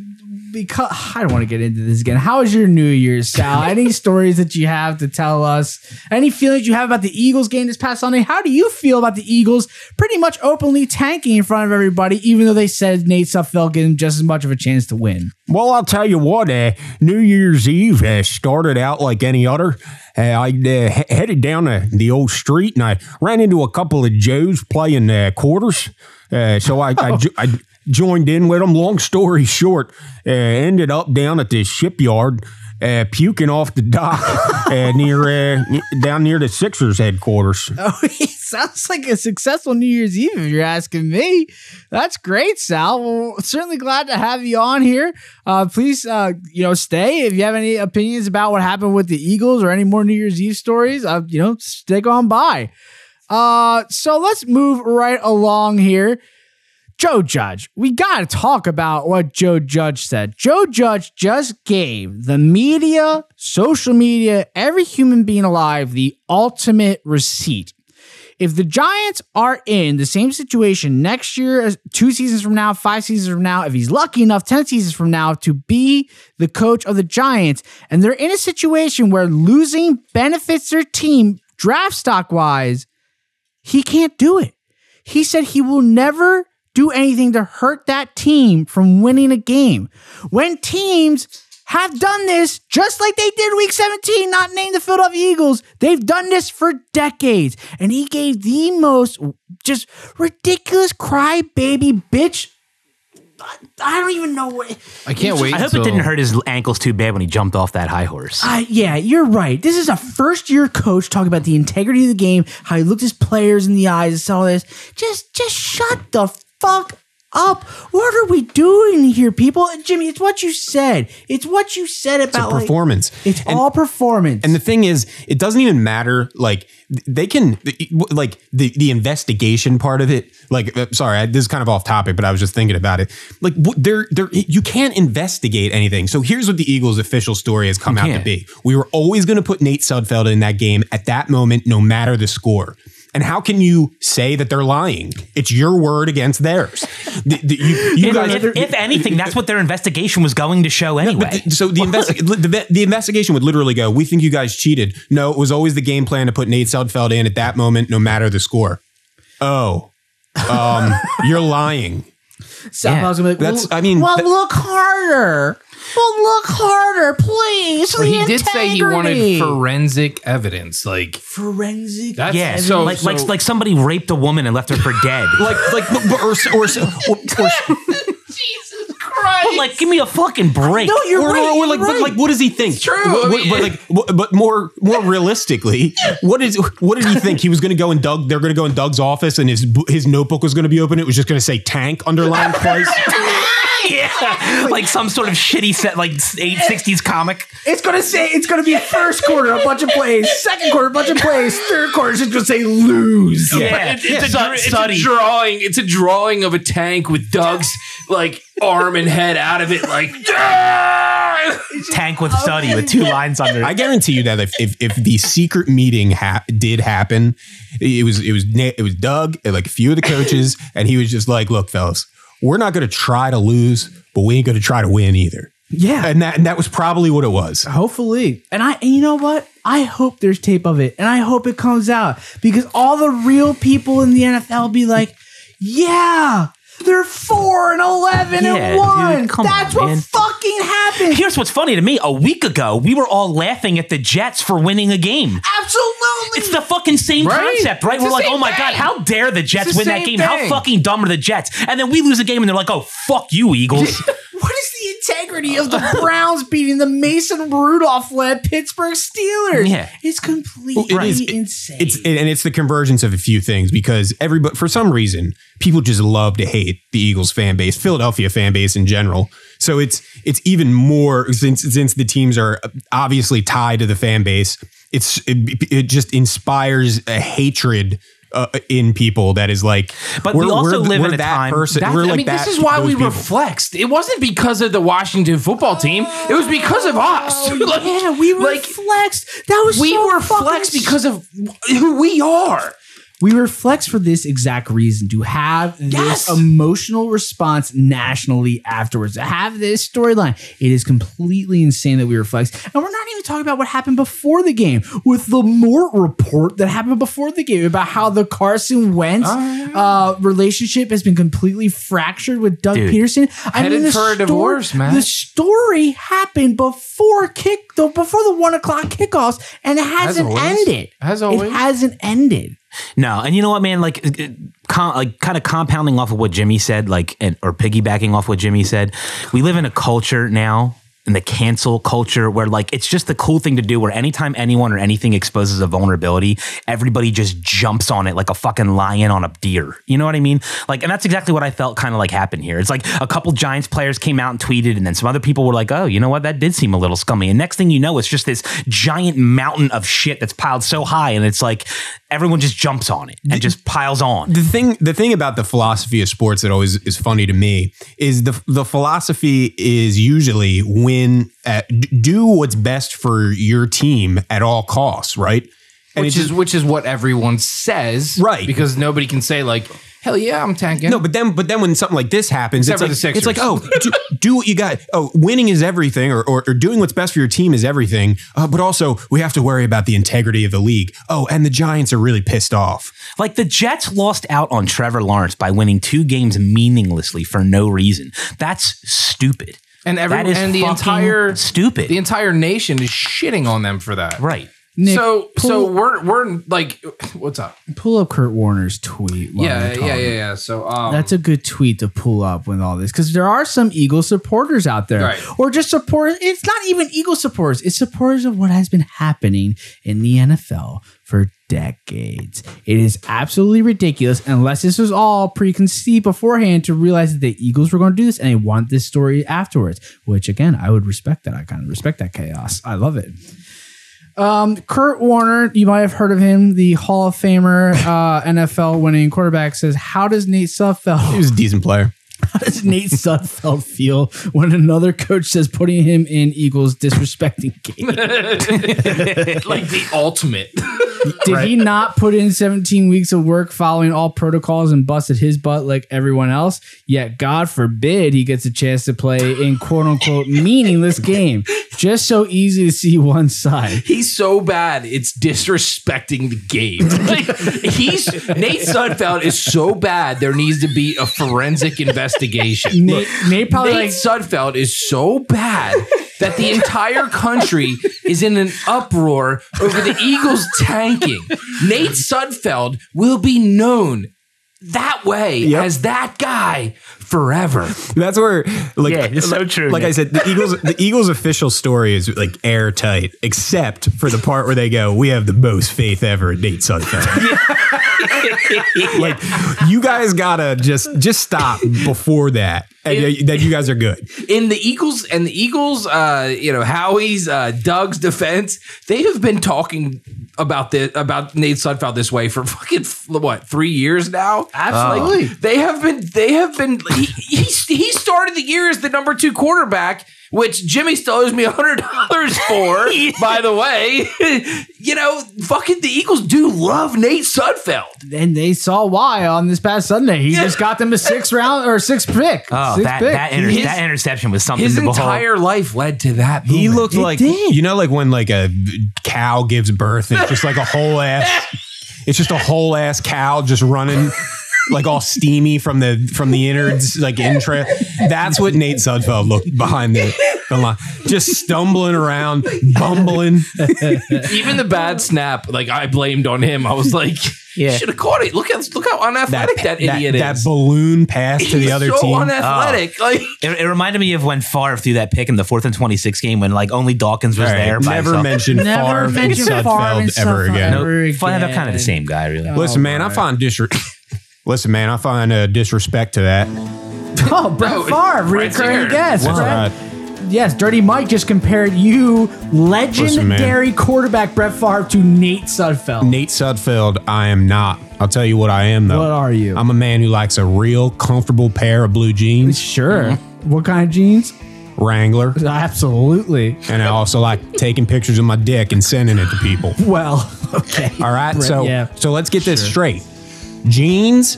Because I don't want to get into this again. How was your New Year's, Sal? Any stories that you have to tell us? Any feelings you have about the Eagles game this past Sunday? How do you feel about the Eagles pretty much openly tanking in front of everybody, even though they said Nate Sudfeld gave them just as much of a chance to win? Well, I'll tell you what. Uh, New Year's Eve uh, started out like any other. Uh, I uh, headed down the, the old street, and I ran into a couple of Joes playing uh, quarters. Uh, so I... Oh. I, I joined in with them. Long story short, uh, ended up down at the shipyard, uh, puking off the dock uh, near uh, down near the Sixers headquarters. Oh, it sounds like a successful New Year's Eve, if you're asking me. That's great, Sal. Well, certainly glad to have you on here. Uh, please, uh, you know, stay if you have any opinions about what happened with the Eagles or any more New Year's Eve stories. Uh, you know, stick on by. Uh, so let's move right along here. Joe Judge, we got to talk about what Joe Judge said. Joe Judge just gave the media, social media, every human being alive, the ultimate receipt. If the Giants are in the same situation next year, two seasons from now, five seasons from now, if he's lucky enough, ten seasons from now to be the coach of the Giants, and they're in a situation where losing benefits their team draft stock-wise, he can't do it. He said he will never do anything to hurt that team from winning a game. When teams have done this, just like they did week seventeen, not named the Philadelphia Eagles, they've done this for decades. And he gave the most just ridiculous crybaby bitch. I don't even know what. I can't just, wait. I hope so. It didn't hurt his ankles too bad when he jumped off that high horse. Uh, yeah, you're right. This is a first-year coach talking about the integrity of the game, how he looked his players in the eyes and saw this. Just, just shut the fuck Fuck up. What are we doing here, people? Jimmy, it's what you said. It's what you said about it's performance. Like, it's and, all performance. And the thing is, it doesn't even matter. Like they can, like the, the investigation part of it, like, sorry, I, this is kind of off topic, but I was just thinking about it. Like there, there, you can't investigate anything. So here's what the Eagles official story has come you out can't. to be. We were always going to put Nate Sudfeld in that game at that moment, no matter the score. And how can you say that they're lying? It's your word against theirs. the, the, you, you if, guys, if, if anything, that's what their investigation was going to show anyway. No, the, so the, investi- the, the investigation would literally go, we think you guys cheated. No, it was always the game plan to put Nate Sudfeld in at that moment, no matter the score. Oh, um, you're lying. So yeah. I was gonna be like, well, that's, I mean, well, that, look harder. Well, look harder, please. Well, he did say he wanted forensic evidence, like forensic. That's, yeah, so like, so like like somebody raped a woman and left her for dead, like like or or. or, or, or But like, give me a fucking break. No, you're or, right. Or, or like, right. But like, what does he think? It's true. What, what, but like, what, but more, more realistically, what is? What did he think? He was going to go in Doug. They're going to go in Doug's office, and his his notebook was going to be open. It was just going to say "tank" underlined twice. Yeah, like some sort of shitty set, like eight sixties comic. It's gonna say it's gonna be first quarter a bunch of plays, second quarter a bunch of plays, third quarter it's just gonna say lose. Yeah, it's, it's, yeah. A, it's a drawing. It's a drawing of a tank with Doug's like arm and head out of it, like tank with study with two lines under it. I guarantee you that if if, if the secret meeting ha- did happen, it was it was it was Doug and like a few of the coaches, and he was just like, "Look, fellas, we're not going to try to lose, but we ain't going to try to win either." Yeah. And that and that was probably what it was. Hopefully. And I, and you know what? I hope there's tape of it, and I hope it comes out, because all the real people in the N F L be like, yeah, they're four and eleven yeah, and one. Dude, that's on, what man. fucking happened. Here's what's funny to me. A week ago, we were all laughing at the Jets for winning a game. Absolutely. It's the fucking same right? concept, right? It's we're like, oh my thing. God, how dare the Jets win that game? Thing. How fucking dumb are the Jets? And then we lose a game and they're like, oh, fuck you, Eagles. What is the integrity of the Browns beating the Mason Rudolph-led Pittsburgh Steelers? Yeah. It's completely well, it is, insane. It's, and it's the convergence of a few things, because everybody, for some reason, people just love to hate the Eagles fan base, Philadelphia fan base in general. So it's it's even more, since since the teams are obviously tied to the fan base, it's it, it just inspires a hatred uh, in people that is like, but we also we're, live we're in a time person. We're like I mean, that, this is why we people. were flexed. It wasn't because of the Washington football team. It was because of us. Oh, like, yeah, we were like, flexed. That was we so were flexed because of who we are. We were flexed for this exact reason, to have yes. this emotional response nationally afterwards, to have this storyline. It is completely insane that we were flexed. And we're not even talking about what happened before the game with the Mort report that happened before the game about how the Carson Wentz uh, uh, relationship has been completely fractured with Doug dude, Peterson. I headed mean, the for story, a divorce, man. The story happened before kick, though, before the one o'clock kickoffs, and it hasn't As ended. As always. It hasn't ended. No, and you know what, man? Like, com- like kind of compounding off of what Jimmy said, like, and, or piggybacking off what Jimmy said, we live in a culture now, in the cancel culture, where like it's just the cool thing to do. Where anytime anyone or anything exposes a vulnerability, everybody just jumps on it like a fucking lion on a deer. You know what I mean? Like, and that's exactly what I felt kind of like happened here. It's like a couple Giants players came out and tweeted, and then some other people were like, "Oh, you know what? That did seem a little scummy." And next thing you know, it's just this giant mountain of shit that's piled so high, and it's like everyone just jumps on it and the, just piles on. The thing, the thing about the philosophy of sports that always is funny to me is the the philosophy is usually win. At, do what's best for your team at all costs, right? And which is which is what everyone says, right? Because nobody can say like, "Hell yeah, I'm tanking." No, but then but then when something like this happens, it's like, it's like, oh, do, do what you got. Oh, winning is everything, or, or or doing what's best for your team is everything. Uh, but also, we have to worry about the integrity of the league. Oh, and the Giants are really pissed off. Like the Jets lost out on Trevor Lawrence by winning two games meaninglessly for no reason. That's stupid. And everyone, and the entire stupid, the entire nation is shitting on them for that, right? Nick, so, so we're we're like, what's up? Pull up Kurt Warner's tweet. Yeah, yeah, yeah, yeah. So um, that's a good tweet to pull up with all this, because there are some Eagle supporters out there, right. or just supporters. It's not even Eagle supporters; it's supporters of what has been happening in the N F L for decades. It is absolutely ridiculous, unless this was all preconceived beforehand to realize that the Eagles were going to do this and they want this story afterwards, which again, I would respect that. I kind of respect that chaos. I love it. Um, Kurt Warner, you might have heard of him, the Hall of Famer, uh, N F L winning quarterback, says, how does Nate Sudfeld... He was a decent player. How does Nate Sudfeld feel when another coach says putting him in equals disrespecting game? Like the ultimate. Did right. he not put in seventeen weeks of work following all protocols and busted his butt like everyone else? Yet, God forbid, he gets a chance to play in quote-unquote meaningless game. Just so easy to see one side. He's so bad, it's disrespecting the game. Like, he's Nate Sudfeld is so bad, there needs to be a forensic investigation. Nate, Look, Nate, probably Nate like, Sudfeld is so bad that the entire country is in an uproar over the Eagles tanking. Nate Sudfeld will be known that way yep. as that guy forever. That's where, like, yeah, it's so true. Like man. I said, the Eagles, the Eagles' official story is like airtight, except for the part where they go, "We have the most faith ever in Nate Sudfeld." Like, you guys gotta just just stop before that, and in, that you guys are good. In the Eagles and the Eagles, uh, you know, Howie's, uh, Doug's defense, they have been talking about this, about Nate Sudfeld this way for fucking what three years now. Absolutely, uh, they have been. They have been. He, he he started the year as the number two quarterback, which Jimmy still owes me one hundred dollars for, by the way. You know, fucking the Eagles do love Nate Sudfeld. And they saw why on this past Sunday. He yeah. just got them a sixth round or sixth pick. Oh, sixth that, pick. That, inter- his, that interception was something his to behold. His entire life led to that moment. He looked it like, did. You know, like when like a cow gives birth, it's just like a whole ass, it's just a whole ass cow just running. Like all steamy from the from the innards, like intra. That's what Nate Sudfeld looked behind the, the line, just stumbling around, bumbling. Even the bad snap, like I blamed on him. I was like, yeah. should have caught it. Look at look how unathletic that, that idiot that, is. That balloon pass to the other so team. So unathletic. Oh. Like it, it reminded me of when Favre threw that pick in the fourth and twenty-six game when like only Dawkins was right. there. By Never himself. mentioned Favre and Sudfeld ever again. Ever again. No, they're kind of the same guy, really. Oh, Listen, man, right. I find disrespect. Listen, man, I find a uh, disrespect to that. Oh, Brett Favre, recurring guest. Wow. Right? yes, Dirty Mike just compared you, legendary Listen, quarterback Brett Favre, to Nate Sudfeld. Nate Sudfeld, I am not. I'll tell you what I am, though. What are you? I'm a man who likes a real comfortable pair of blue jeans. Sure. Mm-hmm. What kind of jeans? Wrangler. Absolutely. And I also like taking pictures of my dick and sending it to people. Well, okay. All right. Brett, so yeah. so let's get this sure. straight. Jeans,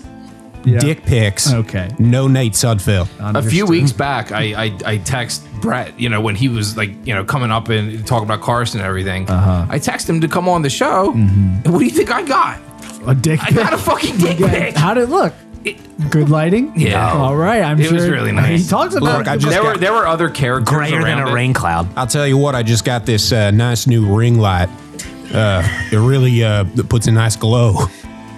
yeah. dick pics. Okay. No Nate Sudfeld. A few weeks back, I, I I text Brett, you know, when he was like, you know, coming up and talking about Carson and everything. Uh-huh. I texted him to come on the show. Mm-hmm. And what do you think I got? A dick pic. I got a fucking dick pic. How'd it look? It, Good lighting? Yeah. All right. I'm it sure. It was really nice. He talks about Look, I just there, were, there were other characters. Grayer than a it. rain cloud. I'll tell you what, I just got this uh, nice new ring light. Uh, it really uh, puts a nice glow.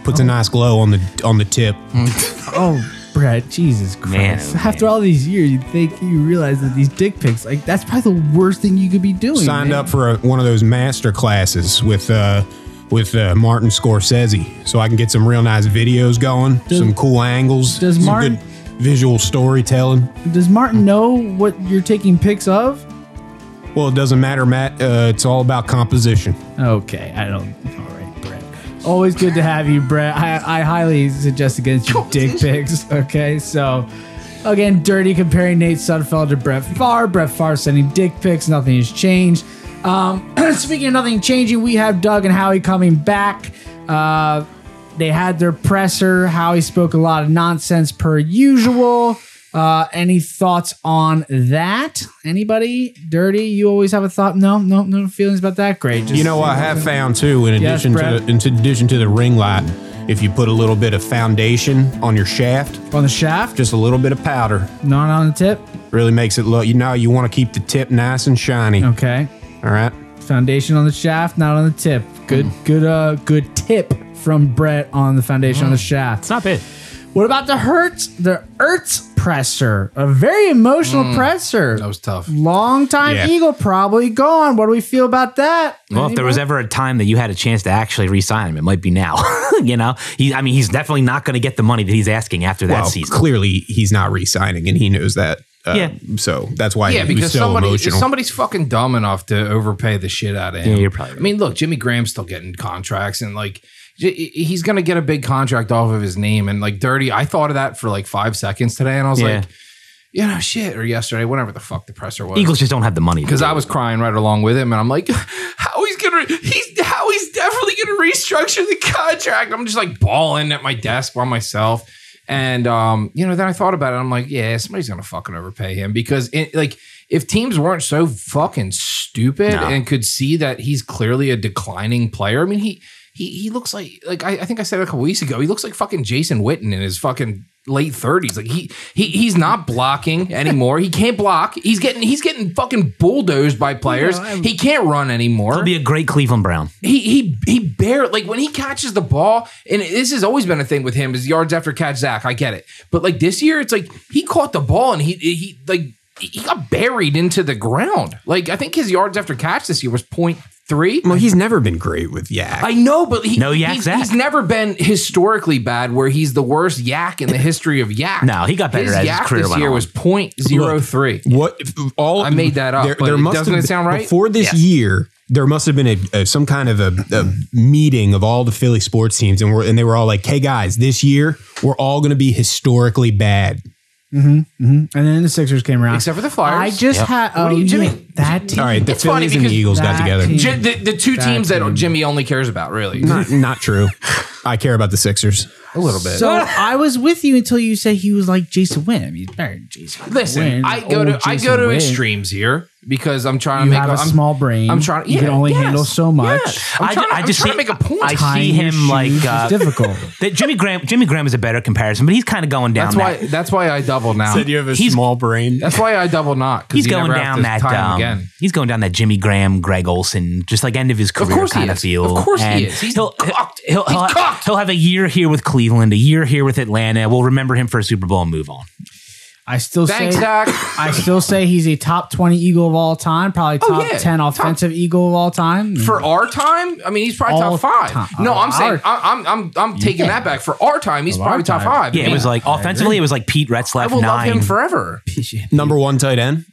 Puts oh. a nice glow on the on the tip. Oh, Brett, Jesus Christ. Man, After man. all these years, you think you realize that these dick pics, like, that's probably the worst thing you could be doing. Signed man. up for a, one of those master classes with. Uh, With uh, Martin Scorsese, so I can get some real nice videos going, does, some cool angles, does some Martin, good visual storytelling. Does Martin know what you're taking pics of? Well, it doesn't matter, Matt. Uh, it's all about composition. Okay, I don't. All right, Brett. Always good to have you, Brett. I, I highly suggest against your dick pics. Okay, so again, Dirty comparing Nate Sudfeld to Brett Favre. Brett Favre sending dick pics. Nothing has changed. Um, speaking of nothing changing, we have Doug and Howie coming back. Uh, they had their presser. Howie spoke a lot of nonsense per usual. Uh, any thoughts on that? Anybody? Dirty? You always have a thought? No, no, no feelings about that. Great. Just you know, I have found too. In yes, addition Brett. to the, in addition to the ring light, if you put a little bit of foundation on your shaft, on the shaft, just a little bit of powder, not on the tip, really makes it look. You know, you want to keep the tip nice and shiny. Okay. All right. Foundation on the shaft, not on the tip. Good, mm. good, uh, good tip from Brett on the foundation mm. on the shaft. Stop it. What about the Hurts? The Ertz presser, a very emotional mm. presser. That was tough. Long time yeah. Eagle, probably gone. What do we feel about that? Well, Anybody? if there was ever a time that you had a chance to actually re-sign him, it might be now. You know, he, I mean, he's definitely not going to get the money that he's asking after that well, season. Clearly, he's not re-signing, and he knows that. Uh, yeah. So that's why yeah, he was so somebody, emotional. Somebody's fucking dumb enough to overpay the shit out of him. Yeah, you're probably right. I mean, look, Jimmy Graham's still getting contracts, and like he's going to get a big contract off of his name. And like Dirty, I thought of that for like five seconds today, and I was yeah. like, you know, shit, or yesterday, whatever the fuck the presser was. Eagles just don't have the money. Because I was crying right along with him, and I'm like, how he's going to, he's how he's definitely going to restructure the contract. I'm just like bawling at my desk by myself. And, um, you know, then I thought about it. I'm like, yeah, somebody's going to fucking overpay him because, it, like, if teams weren't so fucking stupid no. and could see that he's clearly a declining player. I mean, he he he looks like, like I, I think I said a couple weeks ago, he looks like fucking Jason Witten in his fucking late thirties. Like, he he he's not blocking anymore. He can't block. He's getting he's getting fucking bulldozed by players. You know, he can't run anymore. He'll be a great Cleveland Brown. He he he barely, like, when he catches the ball, and this has always been a thing with him, is yards after catch Zach. I get it, but like this year, it's like he caught the ball and he he like he got buried into the ground. Like, I think his yards after catch this year was point. Three? Well, he's never been great with Yak. I know, but he, no yak he's, he's never been historically bad where he's the worst Yak in the history of Yak. No, he got better his as yak his career this year on. Was point zero three. Look, what all I made that up, there, but there must doesn't have, it sound right? Before this yes. year, there must have been a, a some kind of a, a meeting of all the Philly sports teams, and, we're, and they were all like, hey, guys, this year, we're all going to be historically bad. Mm-hmm, mm-hmm. And then the Sixers came around, except for the Flyers. I just yep. had. Oh, what do you, Jimmy? You, that team. All right, the it's Phillies and the Eagles got together. J- the, the two that teams team. that Jimmy only cares about, really. Not, not true. I care about the Sixers a little bit. So I was with you until you said he was like Jason Wynn. I mean, Jason. Listen, Wynn, I go to Jason I go to Wynn. extremes here because I'm trying you to make have a, a small brain. I'm trying. Yeah, you can only yes, handle so much. Yes. I'm I, trying, I I'm just trying see, to make a point. I Tying see him like uh, difficult. That Jimmy Graham. Jimmy Graham is a better comparison, but he's kind of going down. That's that. why. That's why I double now. Said you have a he's, small brain. That's why I double not. He's going down that. Um, again. He's going down that Jimmy Graham, Greg Olson, just like end of his career kind of feel. Of course he is. He's he'll, cocked. He'll, he'll, he's cocked. He'll have a year here with Cleveland, a year here with Atlanta. We'll remember him for a Super Bowl and move on. I still Thanks, say Doc. I still say he's a top twenty Eagle of all time, probably top oh, yeah. ten offensive top. Eagle of all time. For our time, I mean, he's probably all top five. Time. No, I'm our, saying I'm I'm I'm taking yeah. that back. For our time, he's of probably top time. five. Yeah, yeah, it was like offensively, it was like Pete Retzlaff. I will nine. love him forever. Number one tight end.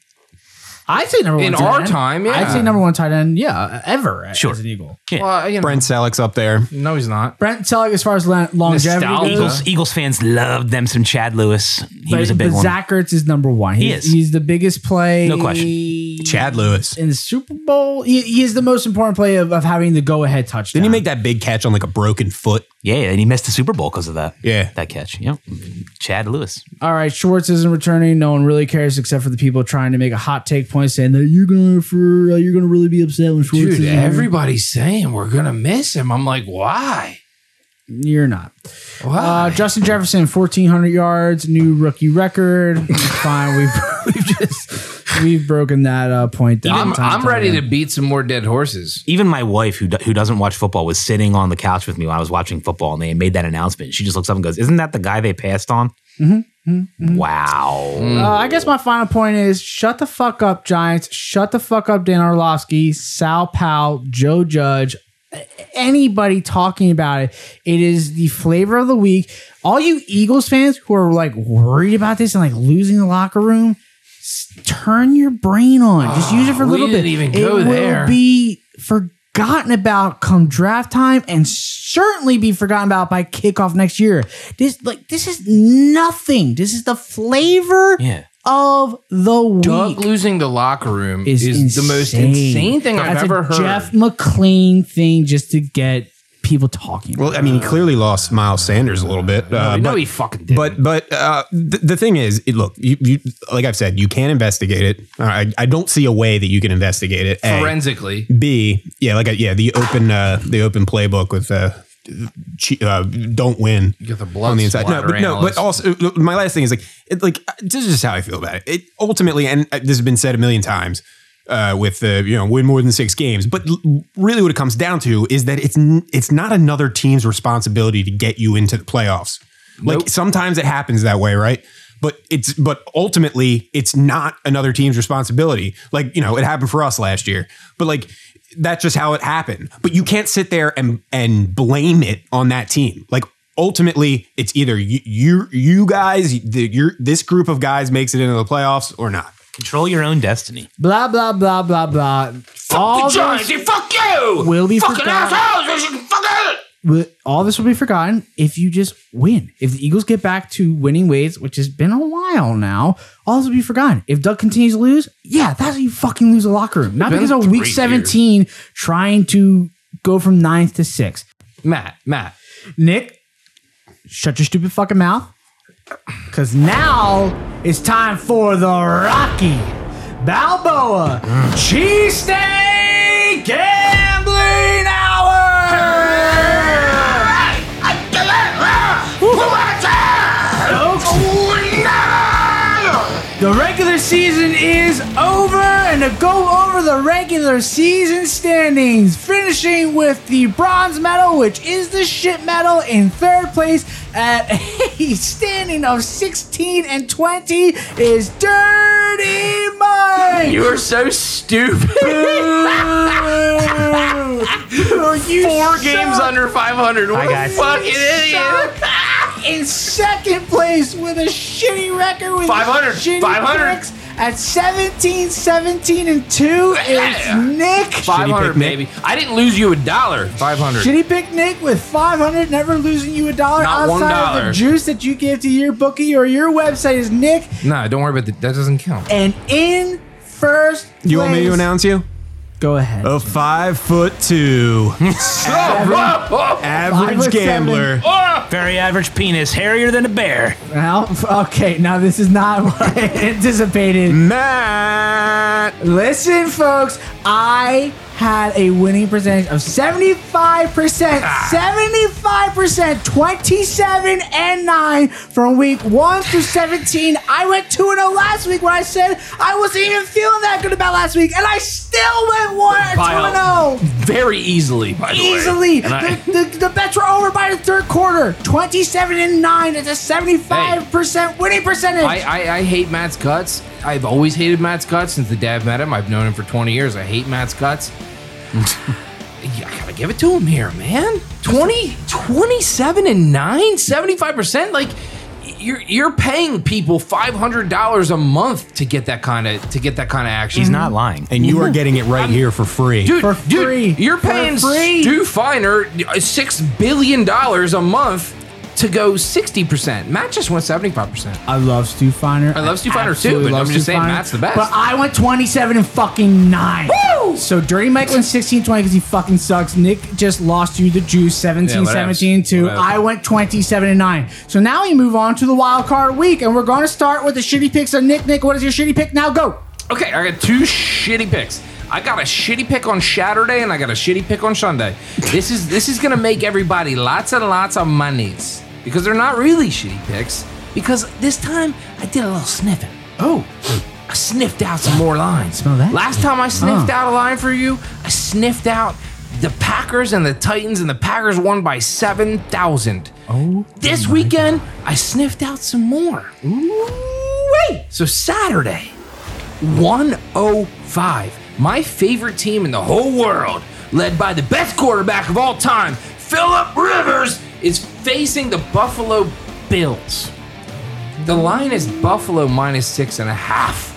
I'd say number one in tight our end. time. Yeah. I'd say number one tight end. Yeah, ever sure. as an Eagle. Yeah. Well, you know, Brent Selleck's up there. No, he's not. Brent Selleck, as far as longevity goes, Eagles, Eagles fans loved them some Chad Lewis. He but, was a big but one. Zach Ertz is number one. He's, he is. He's the biggest play. No question. Chad Lewis in the Super Bowl. He, he is the most important play of, of having the go-ahead touchdown. Didn't he make that big catch on like a broken foot? Yeah, and he missed the Super Bowl because of that. Yeah, that catch. Yep. Chad Lewis. All right, Schwartz isn't returning. No one really cares except for the people trying to make a hot take point saying that you're gonna for uh, you're gonna really be upset when Schwartz. Dude, is everybody's here. Saying we're gonna miss him. I'm like, why? You're not. Why? Uh, Justin Jefferson, fourteen hundred yards, new rookie record. Fine, we've we've just we've broken that uh, point down. I'm, I'm ready to beat some more dead horses. Even my wife, who do, who doesn't watch football, was sitting on the couch with me when I was watching football, and they made that announcement. She just looks up and goes, "Isn't that the guy they passed on?" Mm-hmm. Mm-hmm. Wow. Uh, I guess my final point is shut the fuck up, Giants. Shut the fuck up, Dan Orlovsky, Sal Powell, Joe Judge, anybody talking about it. It is the flavor of the week. All you Eagles fans who are like worried about this and like losing the locker room, turn your brain on. Just use it for a little bit. Even go it there. Will be forgotten about come draft time and certainly be forgotten about by kickoff next year. This like this is nothing. This is the flavor yeah. of the week. Doug losing the locker room is, is the most insane thing That's I've ever heard. Jeff McClain thing just to get people talking. Well, about. I mean, he clearly lost Miles Sanders a little bit. No, uh, no but, he fucking did. But but uh, th- the thing is, it, look, you, you, like I've said, you can investigate it. I, I don't see a way that you can investigate it a. forensically. B, yeah, like a, yeah, the open uh, the open playbook with uh, che- uh, don't win. You get the blood on the inside. No, but, no, but also my last thing is like it, like this is just how I feel about it. It ultimately, and this has been said a million times. Uh, with the, you know, win more than six games. But l- really what it comes down to is that it's n- it's not another team's responsibility to get you into the playoffs. Nope. Like sometimes it happens that way, right? But it's but ultimately it's not another team's responsibility. Like, you know, it happened for us last year. But like that's just how it happened. But you can't sit there and and blame it on that team. Like ultimately it's either you you, you guys, the, your, this group of guys makes it into the playoffs or not. Control your own destiny. Blah, blah, blah, blah, blah. Fuck all the Giants. Fuck you. Will be Fucking forgotten. assholes. Fuck it. All this will be forgotten if you just win. If the Eagles get back to winning ways, which has been a while now, all this will be forgotten. If Doug continues to lose, yeah, that's how you fucking lose the locker room. Not because of week seventeen years. Trying to go from ninth to sixth. Matt, Matt. Nick, shut your stupid fucking mouth. Because now it's time for the Rocky Balboa Cheesesteak Gambling Hour! Folks, the regular season is over, and to go over the regular season standings, finishing with the bronze medal, which is the shit medal, in third place at a standing of sixteen and twenty is Dirty Mike. You are so stupid. Oh, you Four suck. Games under five hundred. What a fucking idiot. In second place with a shitty record with five hundred. Shitty five hundred. Picks. At seventeen, seventeen, and two is Nick. five hundred, baby. I didn't lose you a dollar. five hundred. Shitty pick Nick with five hundred, never losing you a dollar. Not one dollar. Outside of the juice that you give to your bookie or your website is Nick. Nah, don't worry about that. That doesn't count. And in first place. You want me to announce you? Go ahead. A five foot two, average, average gambler, seven. Very average penis, hairier than a bear. Well, okay, now this is not what I anticipated. Matt, listen, folks, I had a winning percentage of seventy-five percent, ah. seventy-five percent, twenty-seven and nine from week one through seventeen. I went two and oh last week when I said I wasn't even feeling that good about last week, and I still went one and two and oh. Very easily, by the easily. way. Easily. The, the, the bets were over by the third quarter. twenty-seven and nine is a seventy-five percent hey, winning percentage. I, I, I hate Matt's guts. I've always hated Matt's guts since the day I've met him. I've known him for twenty years. I hate Matt's guts. I gotta give it to him here, man. twenty, twenty-seven and nine, seventy-five percent. Like, you're you're paying people five hundred dollars a month to get that kind of to get that kind of action. He's not lying, and you are getting it right I'm, here for free, dude. For dude, free, you're paying free. Stu Finer six billion dollars a month to go sixty percent. Matt just went seventy-five percent. I love Stu Finer. I love Stu Finer too, but I'm just Stu saying Finer. Matt's the best. But I went twenty-seven and fucking nine. Woo! So Dirty Mike went sixteen twenty because he fucking sucks. Nick just lost you the juice seventeen seventeen two. Yeah, I went twenty-seven and nine. So now we move on to the wild card week, and we're going to start with the shitty picks. So Nick, Nick, what is your shitty pick now? Go. Okay, I got two shitty picks. I got a shitty pick on Saturday, and I got a shitty pick on Sunday. This is this is going to make everybody lots and lots of monies. Because they're not really shitty picks. Because this time, I did a little sniffing. Oh. I sniffed out some more lines. Smell that? Last time I sniffed oh. out a line for you, I sniffed out the Packers and the Titans, and the Packers won by seven thousand. Oh. This weekend, God. I sniffed out some more. Ooh-wee. So Saturday, one oh five. My favorite team in the whole world, led by the best quarterback of all time, Phillip Rivers, is facing the Buffalo Bills. The line is Buffalo minus six and a half.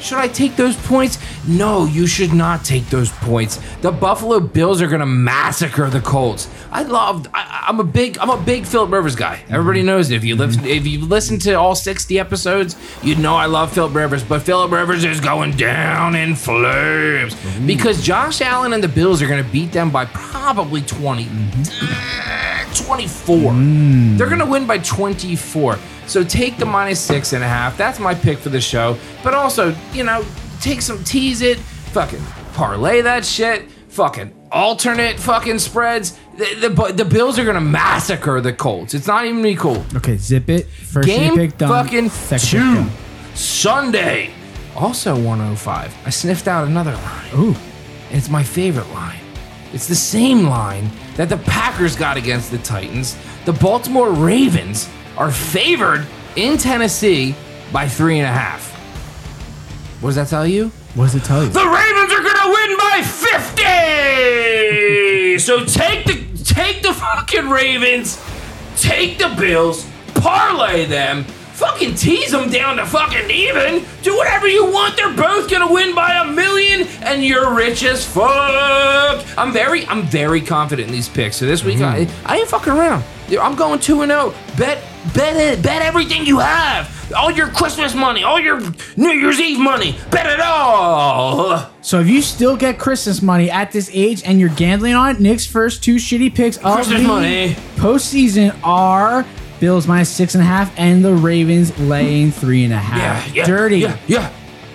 Should I take those points? No, you should not take those points. The Buffalo Bills are going to massacre the Colts. I loved. I, I'm a big. I'm a big Phillip Rivers guy. Everybody knows it. If you listen, if you listen to all sixty episodes, you'd know I love Phillip Rivers. But Phillip Rivers is going down in flames Ooh. because Josh Allen and the Bills are going to beat them by probably twenty, mm-hmm. twenty-four. Mm. They're going to win by twenty-four. So take the minus six and a half. That's my pick for the show. But also, you know, take some, tease it, fucking parlay that shit, fucking alternate fucking spreads. The, the, the Bills are going to massacre the Colts. It's not even equal. Okay, zip it. First game pick done. Fucking Second two. Pick done. Sunday. Also one oh five. I sniffed out another line. Ooh. And it's my favorite line. It's the same line that the Packers got against the Titans. The Baltimore Ravens are favored in Tennessee by three and a half. What does that tell you? What does it tell you? The Ravens are gonna win by fifty. So take the take the fucking Ravens, take the Bills, parlay them, fucking tease them down to fucking even. Do whatever you want. They're both gonna win by a million, and you're rich as fuck. I'm very, I'm very confident in these picks. So this week, mm-hmm. I, I ain't fucking around. I'm going two and zero. Bet. Bet it. Bet everything you have. All your Christmas money. All your New Year's Eve money. Bet it all. So if you still get Christmas money at this age and you're gambling on it, Nick's first two shitty picks of Christmas the money. postseason are Bills minus six and a half and the Ravens laying three and a half. Yeah, yeah, Dirty. Yeah, yeah.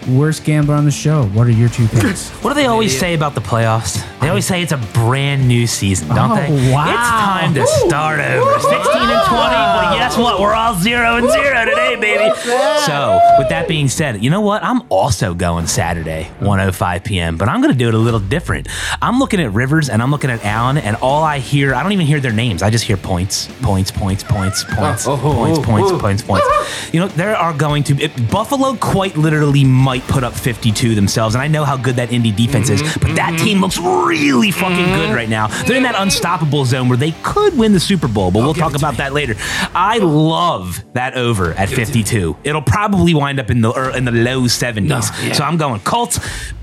Worst gambler on the show. What are your two picks? What do they always Idiot. say about the playoffs? They always say it's a brand new season, don't oh, they? Wow. It's time to Ooh. start over. sixteen and twenty, but guess what? We're all zero and zero today, baby. So, with that being said, you know what? I'm also going Saturday, one oh five p.m., but I'm going to do it a little different. I'm looking at Rivers, and I'm looking at Allen, and all I hear, I don't even hear their names. I just hear points, points, points, points, points, oh, oh, points, oh, oh, points, oh. points, points, points. You know, there are going to it, Buffalo quite literally might put up fifty-two themselves, and I know how good that Indy defense mm-hmm, is, but mm-hmm. that team looks really fucking mm-hmm. good right now. They're in that unstoppable zone where they could win the Super Bowl, but I'll we'll talk about me. that later. I love that over at fifty-two. It'll probably wind up in the or in the low seventies. No, yeah. So I'm going Colts,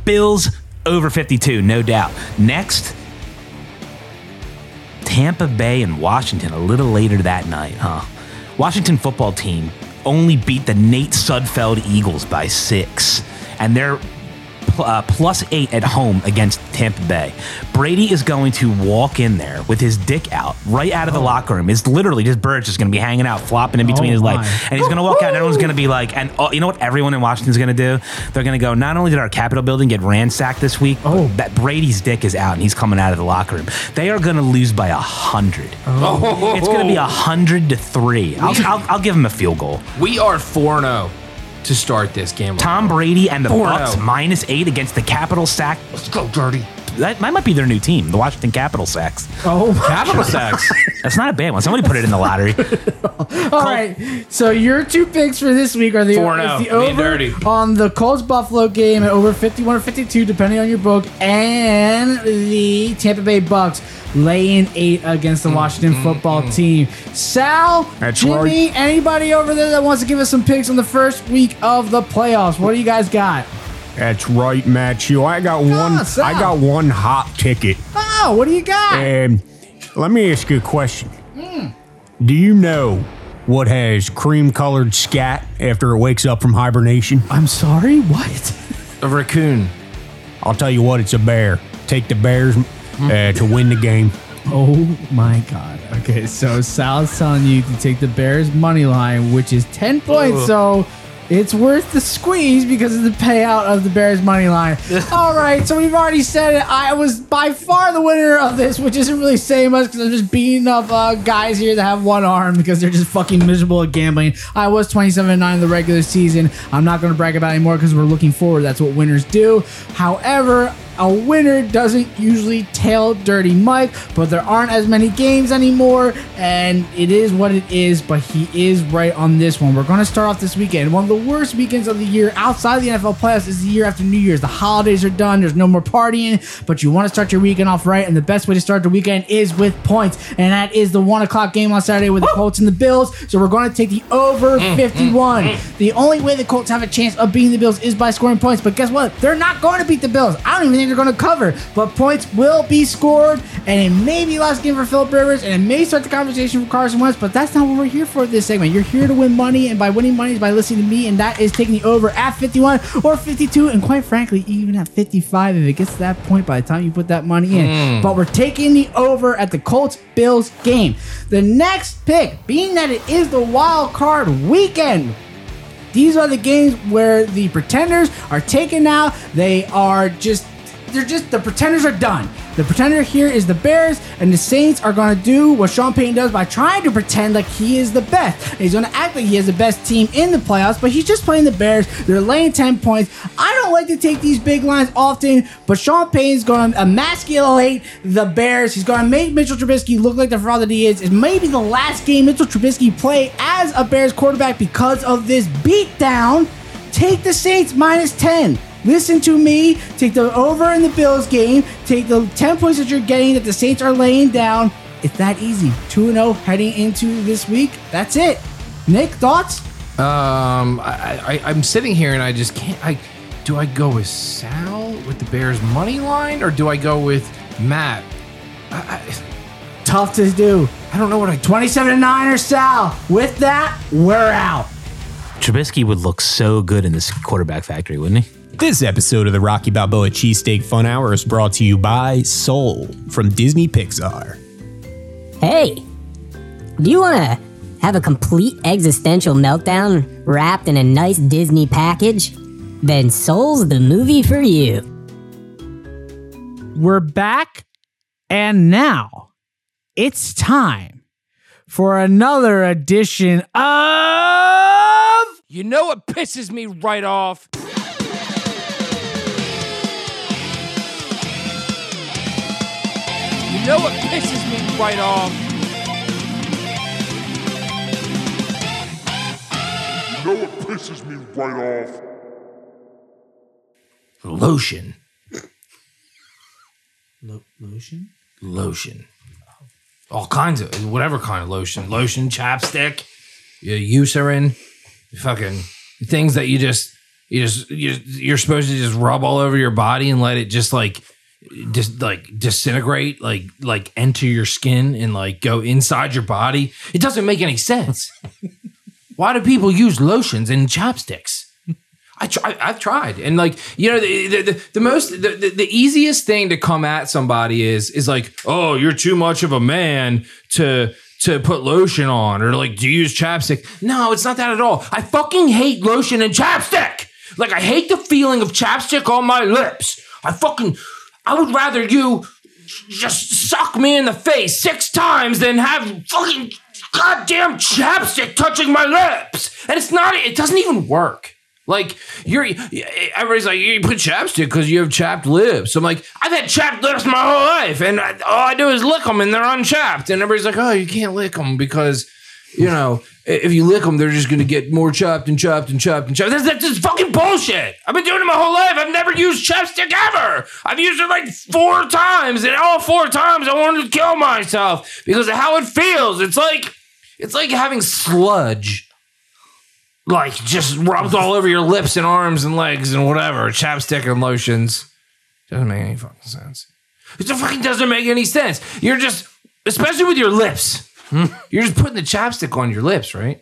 Bills, over fifty-two, no doubt. Next, Tampa Bay and Washington a little later that night, huh? Washington football team only beat the Nate Sudfeld Eagles by six, and they're uh, plus eight at home against Tampa Bay. Brady is going to walk in there with his dick out right out of the oh. locker room. It's literally just Burge is going to be hanging out, flopping in between oh his legs, and he's going to walk out, and everyone's going to be like, and uh, you know what everyone in Washington's going to do? They're going to go, not only did our Capitol building get ransacked this week, oh. but that Brady's dick is out, and he's coming out of the locker room. They are going to lose by a hundred. Oh. It's going to be a hundred to three. I'll, I'll, I'll give him a field goal. We are four and oh. to start this game. Tom Brady and the Bucks minus eight against the Capitol Sack. Let's go, Dirty. That, that might be their new team, the Washington Capitol Sacks. Oh, Capitol Sacks. That's not a bad one. Somebody put it in the lottery. All Colt. right. So your two picks for this week are the, it's the over on the Colts-Buffalo game at over fifty-one or fifty-two, depending on your book, and the Tampa Bay Bucks. laying eight against the Washington mm, football mm, team. Sal, That's Jimmy, hard. Anybody over there that wants to give us some picks on the first week of the playoffs? What do you guys got? That's right, Matthew. I got oh, one. Sal. I got one hot ticket. Oh, what do you got? And let me ask you a question. Mm. Do you know what has cream-colored scat after it wakes up from hibernation? I'm sorry, what? A raccoon. I'll tell you what, it's a bear. Take the Bears uh, to win the game. Oh, my God. Okay, so Sal's telling you to take the Bears' money line, which is ten points, so it's worth the squeeze because of the payout of the Bears' money line. All right, so we've already said it. I was by far the winner of this, which isn't really saying much because I'm just beating up uh, guys here that have one arm because they're just fucking miserable at gambling. I was twenty-seven and nine in the regular season. I'm not going to brag about it anymore because we're looking forward. That's what winners do. However, a winner doesn't usually tail Dirty Mike, but there aren't as many games anymore, and it is what it is, but he is right on this one. We're going to start off this weekend. One of the worst weekends of the year outside of the N F L playoffs is the year after New Year's. The holidays are done. There's no more partying, but you want to start your weekend off right, and the best way to start the weekend is with points, and that is the one o'clock game on Saturday with the Colts and the Bills, so we're going to take the over fifty-one. The only way the Colts have a chance of beating the Bills is by scoring points, but guess what? They're not going to beat the Bills. I don't even think they're going to cover, but points will be scored, and it may be last game for Philip Rivers, and it may start the conversation for Carson Wentz, but that's not what we're here for this segment. You're here to win money, and by winning money is by listening to me, and that is taking the over at fifty-one or fifty-two, and quite frankly, even at fifty-five if it gets to that point by the time you put that money in. Mm. But we're taking the over at the Colts-Bills game. The next pick, being that it is the wild card weekend, these are the games where the pretenders are taken out. They are just They're just, the pretenders are done. The pretender here is the Bears, and the Saints are going to do what Sean Payton does by trying to pretend like he is the best. He's going to act like he has the best team in the playoffs, but he's just playing the Bears. They're laying ten points. I don't like to take these big lines often, but Sean Payton's going to emasculate the Bears. He's going to make Mitchell Trubisky look like the fraud that he is. It may be the last game Mitchell Trubisky played as a Bears quarterback because of this beatdown. Take the Saints minus ten. Listen to me. Take the over in the Bills game. Take the ten points that you're getting that the Saints are laying down. It's that easy. two and oh heading into this week. That's it. Nick, thoughts? Um, I, I, I'm sitting here and I just can't. I do I go with Sal with the Bears money line or do I go with Matt? I, I, Tough to do. I don't know what I. twenty-seven and nine or Sal. With that, we're out. Trubisky would look so good in this quarterback factory, wouldn't he? This episode of the Rocky Balboa Cheesesteak Fun Hour is brought to you by Soul from Disney Pixar. Hey, do you want to have a complete existential meltdown wrapped in a nice Disney package? Then Soul's the movie for you. We're back, and now it's time for another edition of... You know what pisses me right off? You know what pisses me right off? You know what pisses me right off? Lotion. Lo- lotion? Lotion. All kinds of, whatever kind of lotion. Lotion, chapstick, your Eucerin, fucking things that you just, you just, you, you're supposed to just rub all over your body and let it just like, just like disintegrate, like like enter your skin and like go inside your body. It doesn't make any sense. Why do people use lotions and chapsticks? I try, I've tried, and like you know, the the, the, the most the, the, the easiest thing to come at somebody is is like, oh, you're too much of a man to to put lotion on, or like, do you use chapstick? No, it's not that at all. I fucking hate lotion and chapstick. Like I hate the feeling of chapstick on my lips. I fucking I would rather you just suck me in the face six times than have fucking goddamn chapstick touching my lips. And it's not, it doesn't even work. Like, you're, everybody's like, you put chapstick because you have chapped lips. I'm like, I've had chapped lips my whole life. And I, all I do is lick them and they're unchapped. And everybody's like, oh, you can't lick them because, you know, if you lick them, they're just going to get more chopped and chopped and chopped and chopped. That's, that's just fucking bullshit. I've been doing it my whole life. I've never used chapstick ever. I've used it like four times, and all four times I wanted to kill myself because of how it feels. It's like it's like having sludge, like just rubbed all over your lips and arms and legs and whatever. Chapstick and lotions doesn't make any fucking sense. It fucking doesn't make any sense. You're just, especially with your lips. You're just putting the chapstick on your lips, right?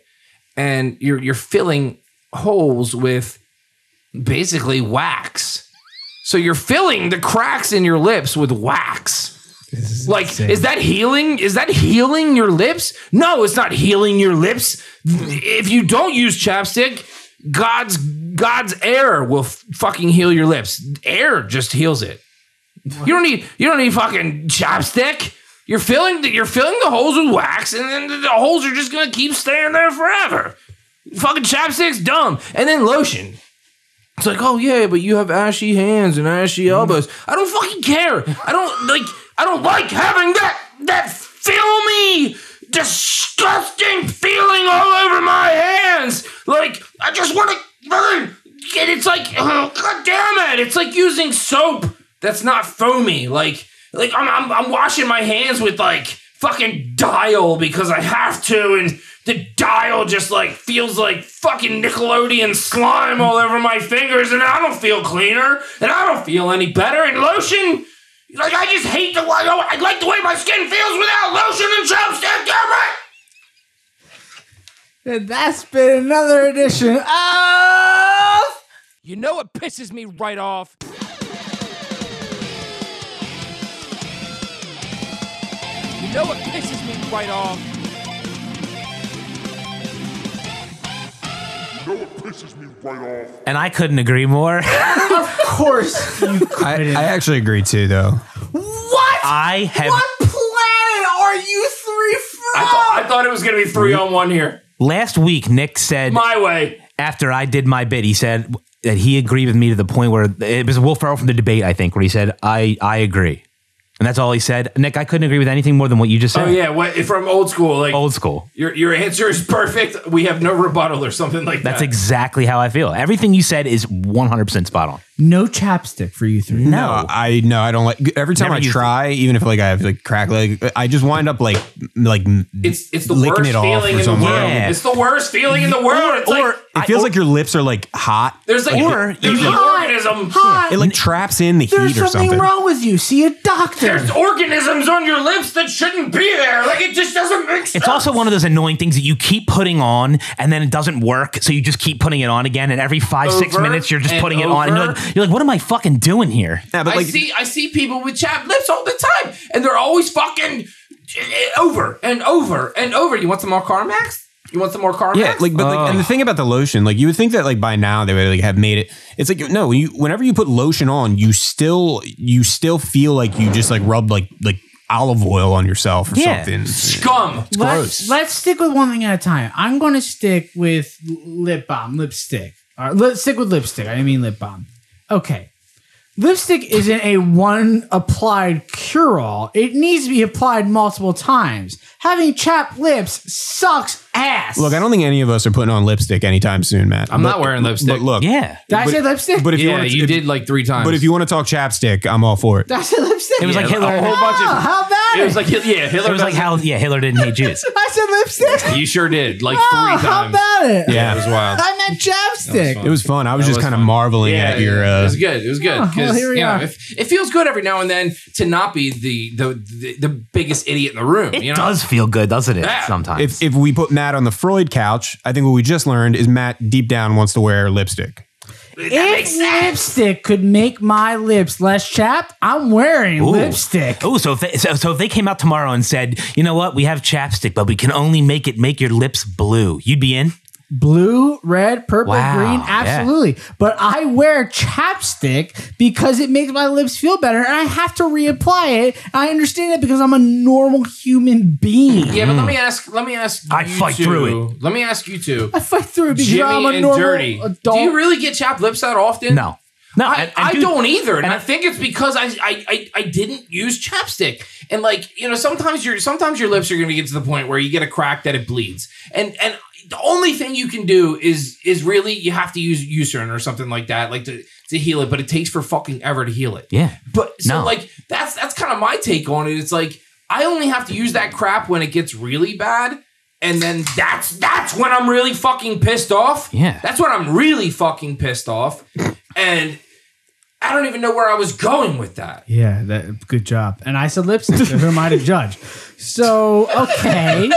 And you're you're filling holes with basically wax. So you're filling the cracks in your lips with wax. Is like, insane. Is that healing? Is that healing your lips? No, it's not healing your lips. If you don't use chapstick, God's God's air will f- fucking heal your lips. Air just heals it. What? You don't need you don't need fucking chapstick. You're filling, the, you're filling the holes with wax, and then the, the holes are just going to keep staying there forever. Fucking chapstick's dumb. And then lotion. It's like, oh, yeah, but you have ashy hands and ashy elbows. I don't fucking care. I don't like I don't like having that, that filmy, disgusting feeling all over my hands. Like, I just want to fucking... It's like, oh, God damn it. It's like using soap that's not foamy. Like... Like, I'm, I'm I'm washing my hands with, like, fucking Dial because I have to, and the Dial just, like, feels like fucking Nickelodeon slime all over my fingers, and I don't feel cleaner, and I don't feel any better, and lotion, like, I just hate the, I like the way my skin feels without lotion and chapstick, damn it! And that's been another edition of... You know what pisses me right off? You know what pisses me right off? You know what pisses me right off? And I couldn't agree more. Of course you couldn't. I, I actually agree too, though. What? I have. What planet are you three from? I thought, I thought it was going to be three on one here. Last week, Nick said. My way. After I did my bit, he said that he agreed with me to the point where it was Will Ferrell from the debate, I think, where he said, I, I agree. And that's all he said. Nick, I couldn't agree with anything more than what you just said. Oh, yeah. What, from old school. Like old school. Your your answer is perfect. We have no rebuttal or something like that. That's exactly how I feel. Everything you said is one hundred percent spot on. No chapstick for you three. No. no I no, I don't like... Every time Never I try, it. even if like I have like crack, like, I just wind up like... like It's, it's the licking worst it feeling in something. the world. Yeah. It's the worst feeling in the world. It's or, like, it feels I, or, like your lips are like hot. There's like... Or, it, there's an organism. Hot. It like traps in the heat or something. There's something wrong with you. See a doctor. There's organisms on your lips that shouldn't be there. Like, it just doesn't make sense. It's also one of those annoying things that you keep putting on and then it doesn't work. So you just keep putting it on again. And every five, over six minutes, you're just putting over. it on. And you're like, you're like, what am I fucking doing here? Yeah, but like, I see I see people with chapped lips all the time. And they're always fucking over and over and over. You want some more CarMax? You want some more CarMax? Yeah, like, but oh. like, and the thing about the lotion, like, you would think that, like, by now they would like have made it. It's like, no, you, whenever you put lotion on, you still, you still feel like you just like rubbed like, like olive oil on yourself or yeah. something. Scum. It's let's, gross. Let's stick with one thing at a time. I'm going to stick with lip balm, lipstick. All right, let's stick with lipstick. I didn't mean lip balm. Okay. Lipstick isn't a one applied cure-all. It needs to be applied multiple times. Having chapped lips sucks ass. Look, I don't think any of us are putting on lipstick anytime soon, Matt. I'm but, not wearing lipstick. But look. Yeah. Did I but, say lipstick? But if yeah, you, want to, you if, did like three times. But if you want to talk chapstick, I'm all for it. Did I say lipstick? It was yeah, like Hitler. A whole oh, bunch of, how about it? It was like, yeah, Hitler. It was like how, yeah, Hitler didn't hate Jews. I said lipstick? You sure did. Like oh, three times. How about it? Yeah, yeah, it was wild. I meant chapstick. It was fun. I was that just was kind fun. of marveling yeah, at your... Uh, it was good. It was good. Oh, well, here we you are. Know, if, it feels good every now and then to not be the the, the, the biggest idiot in the room. It you know? does feel good, doesn't it? Yeah. Sometimes. If, if we put Matt on the Freud couch, I think what we just learned is Matt deep down wants to wear lipstick. That if lipstick could make my lips less chapped, I'm wearing Ooh. lipstick. Oh, so if they, so, so if they came out tomorrow and said, you know what, we have chapstick, but we can only make it make your lips blue, you'd be in? Blue, red, purple, wow, green, absolutely. Yeah. But I wear chapstick because it makes my lips feel better, and I have to reapply it. I understand that because I'm a normal human being. Yeah, but let me ask. Let me ask. I you fight two. through it. Let me ask you two. I fight through it because Jimmy I'm a normal dirty. adult. Do you really get chapped lips that often? No, no, I, and, and I do, don't either. And, and I think it's because I, I I I didn't use chapstick. And like you know, sometimes your sometimes your lips are going to get to the point where you get a crack that it bleeds, and and. the only thing you can do is is really you have to use Eucerin or something like that, like to, to heal it. But it takes for fucking ever to heal it. Yeah. But so no. like that's that's kind of my take on it. It's like I only have to use that crap when it gets really bad. And then that's that's when I'm really fucking pissed off. Yeah. That's when I'm really fucking pissed off. And I don't even know where I was going with that. Yeah, that, good job. And I said lipstick, so who am I to judge? So, okay.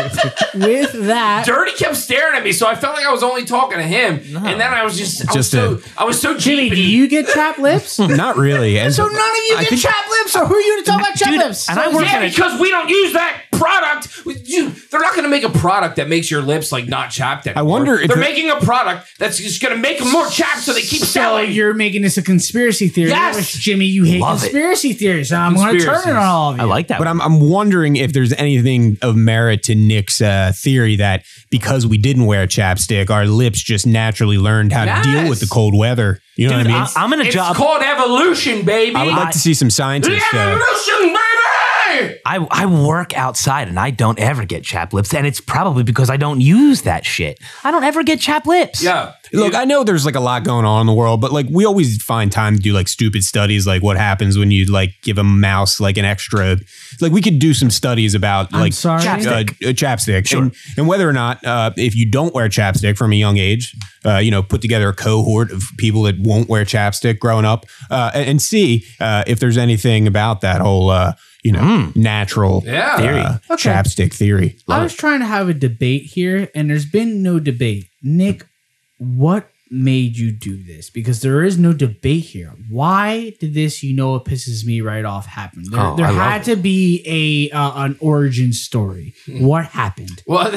With that. Dirty kept staring at me, so I felt like I was only talking to him. No. And then I was just, I just was so, I was so Jimmy, do you get chapped lips? Not really. And so none of you I get chapped lips, so who are you to talk about chapped lips? And so I work yeah, because we don't use that product. You, they're not going to make a product that makes your lips like not chapped anymore. I wonder if they're making a product that's just going to make them more chapped so they keep so selling. You're making this a conspiracy theory. Yes, Jimmy, you hate Love conspiracy it. theories. So I'm going to turn it on all of you. I like that. But I'm, I'm wondering if there's anything of merit to Nick's uh, theory that because we didn't wear chapstick, our lips just naturally learned how yes. to deal with the cold weather. You know Dude, what I mean? I, I'm in a it's job. It's called evolution, baby. I would like I, to see some scientists. The evolution, uh, baby! I, I work outside and I don't ever get chapped lips. And it's probably because I don't use that shit. I don't ever get chapped lips. Yeah. Look, I know there's like a lot going on in the world, but like we always find time to do like stupid studies, like what happens when you like give a mouse like an extra. Like we could do some studies about like chapstick, uh, chapstick. Sure. And, and whether or not uh, if you don't wear chapstick from a young age, uh, you know, put together a cohort of people that won't wear chapstick growing up uh, and, and see uh, if there's anything about that whole, uh, you know, mm. natural yeah. theory, uh, okay. chapstick theory. Love I was it. trying to have a debate here and there's been no debate. Nick, what made you do this? Because there is no debate here. Why did this, you know, it pisses me right off, happen? There, oh, there had to be a uh, an origin story. What happened? Well,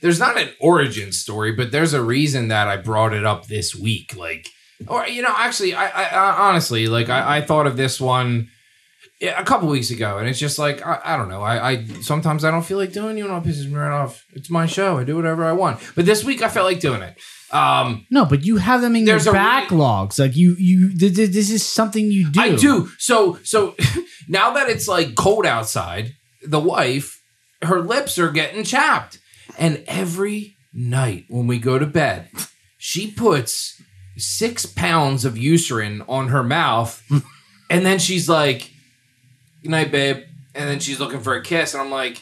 there's not an origin story, but there's a reason that I brought it up this week. Like, or, you know, actually, I, I, I honestly, like I, I thought of this one a couple weeks ago and it's just like, I, I don't know. I, I sometimes I don't feel like doing, you know, it pisses me right off. It's my show. I do whatever I want. But this week I felt like doing it. Um, no, but you have them in your backlogs. Like you, you, th- th- this is something you do. I do. So, so now that it's like cold outside, the wife, her lips are getting chapped. And every night when we go to bed, she puts six pounds of Eucerin on her mouth. And then she's like, good night, babe. And then she's looking for a kiss. And I'm like,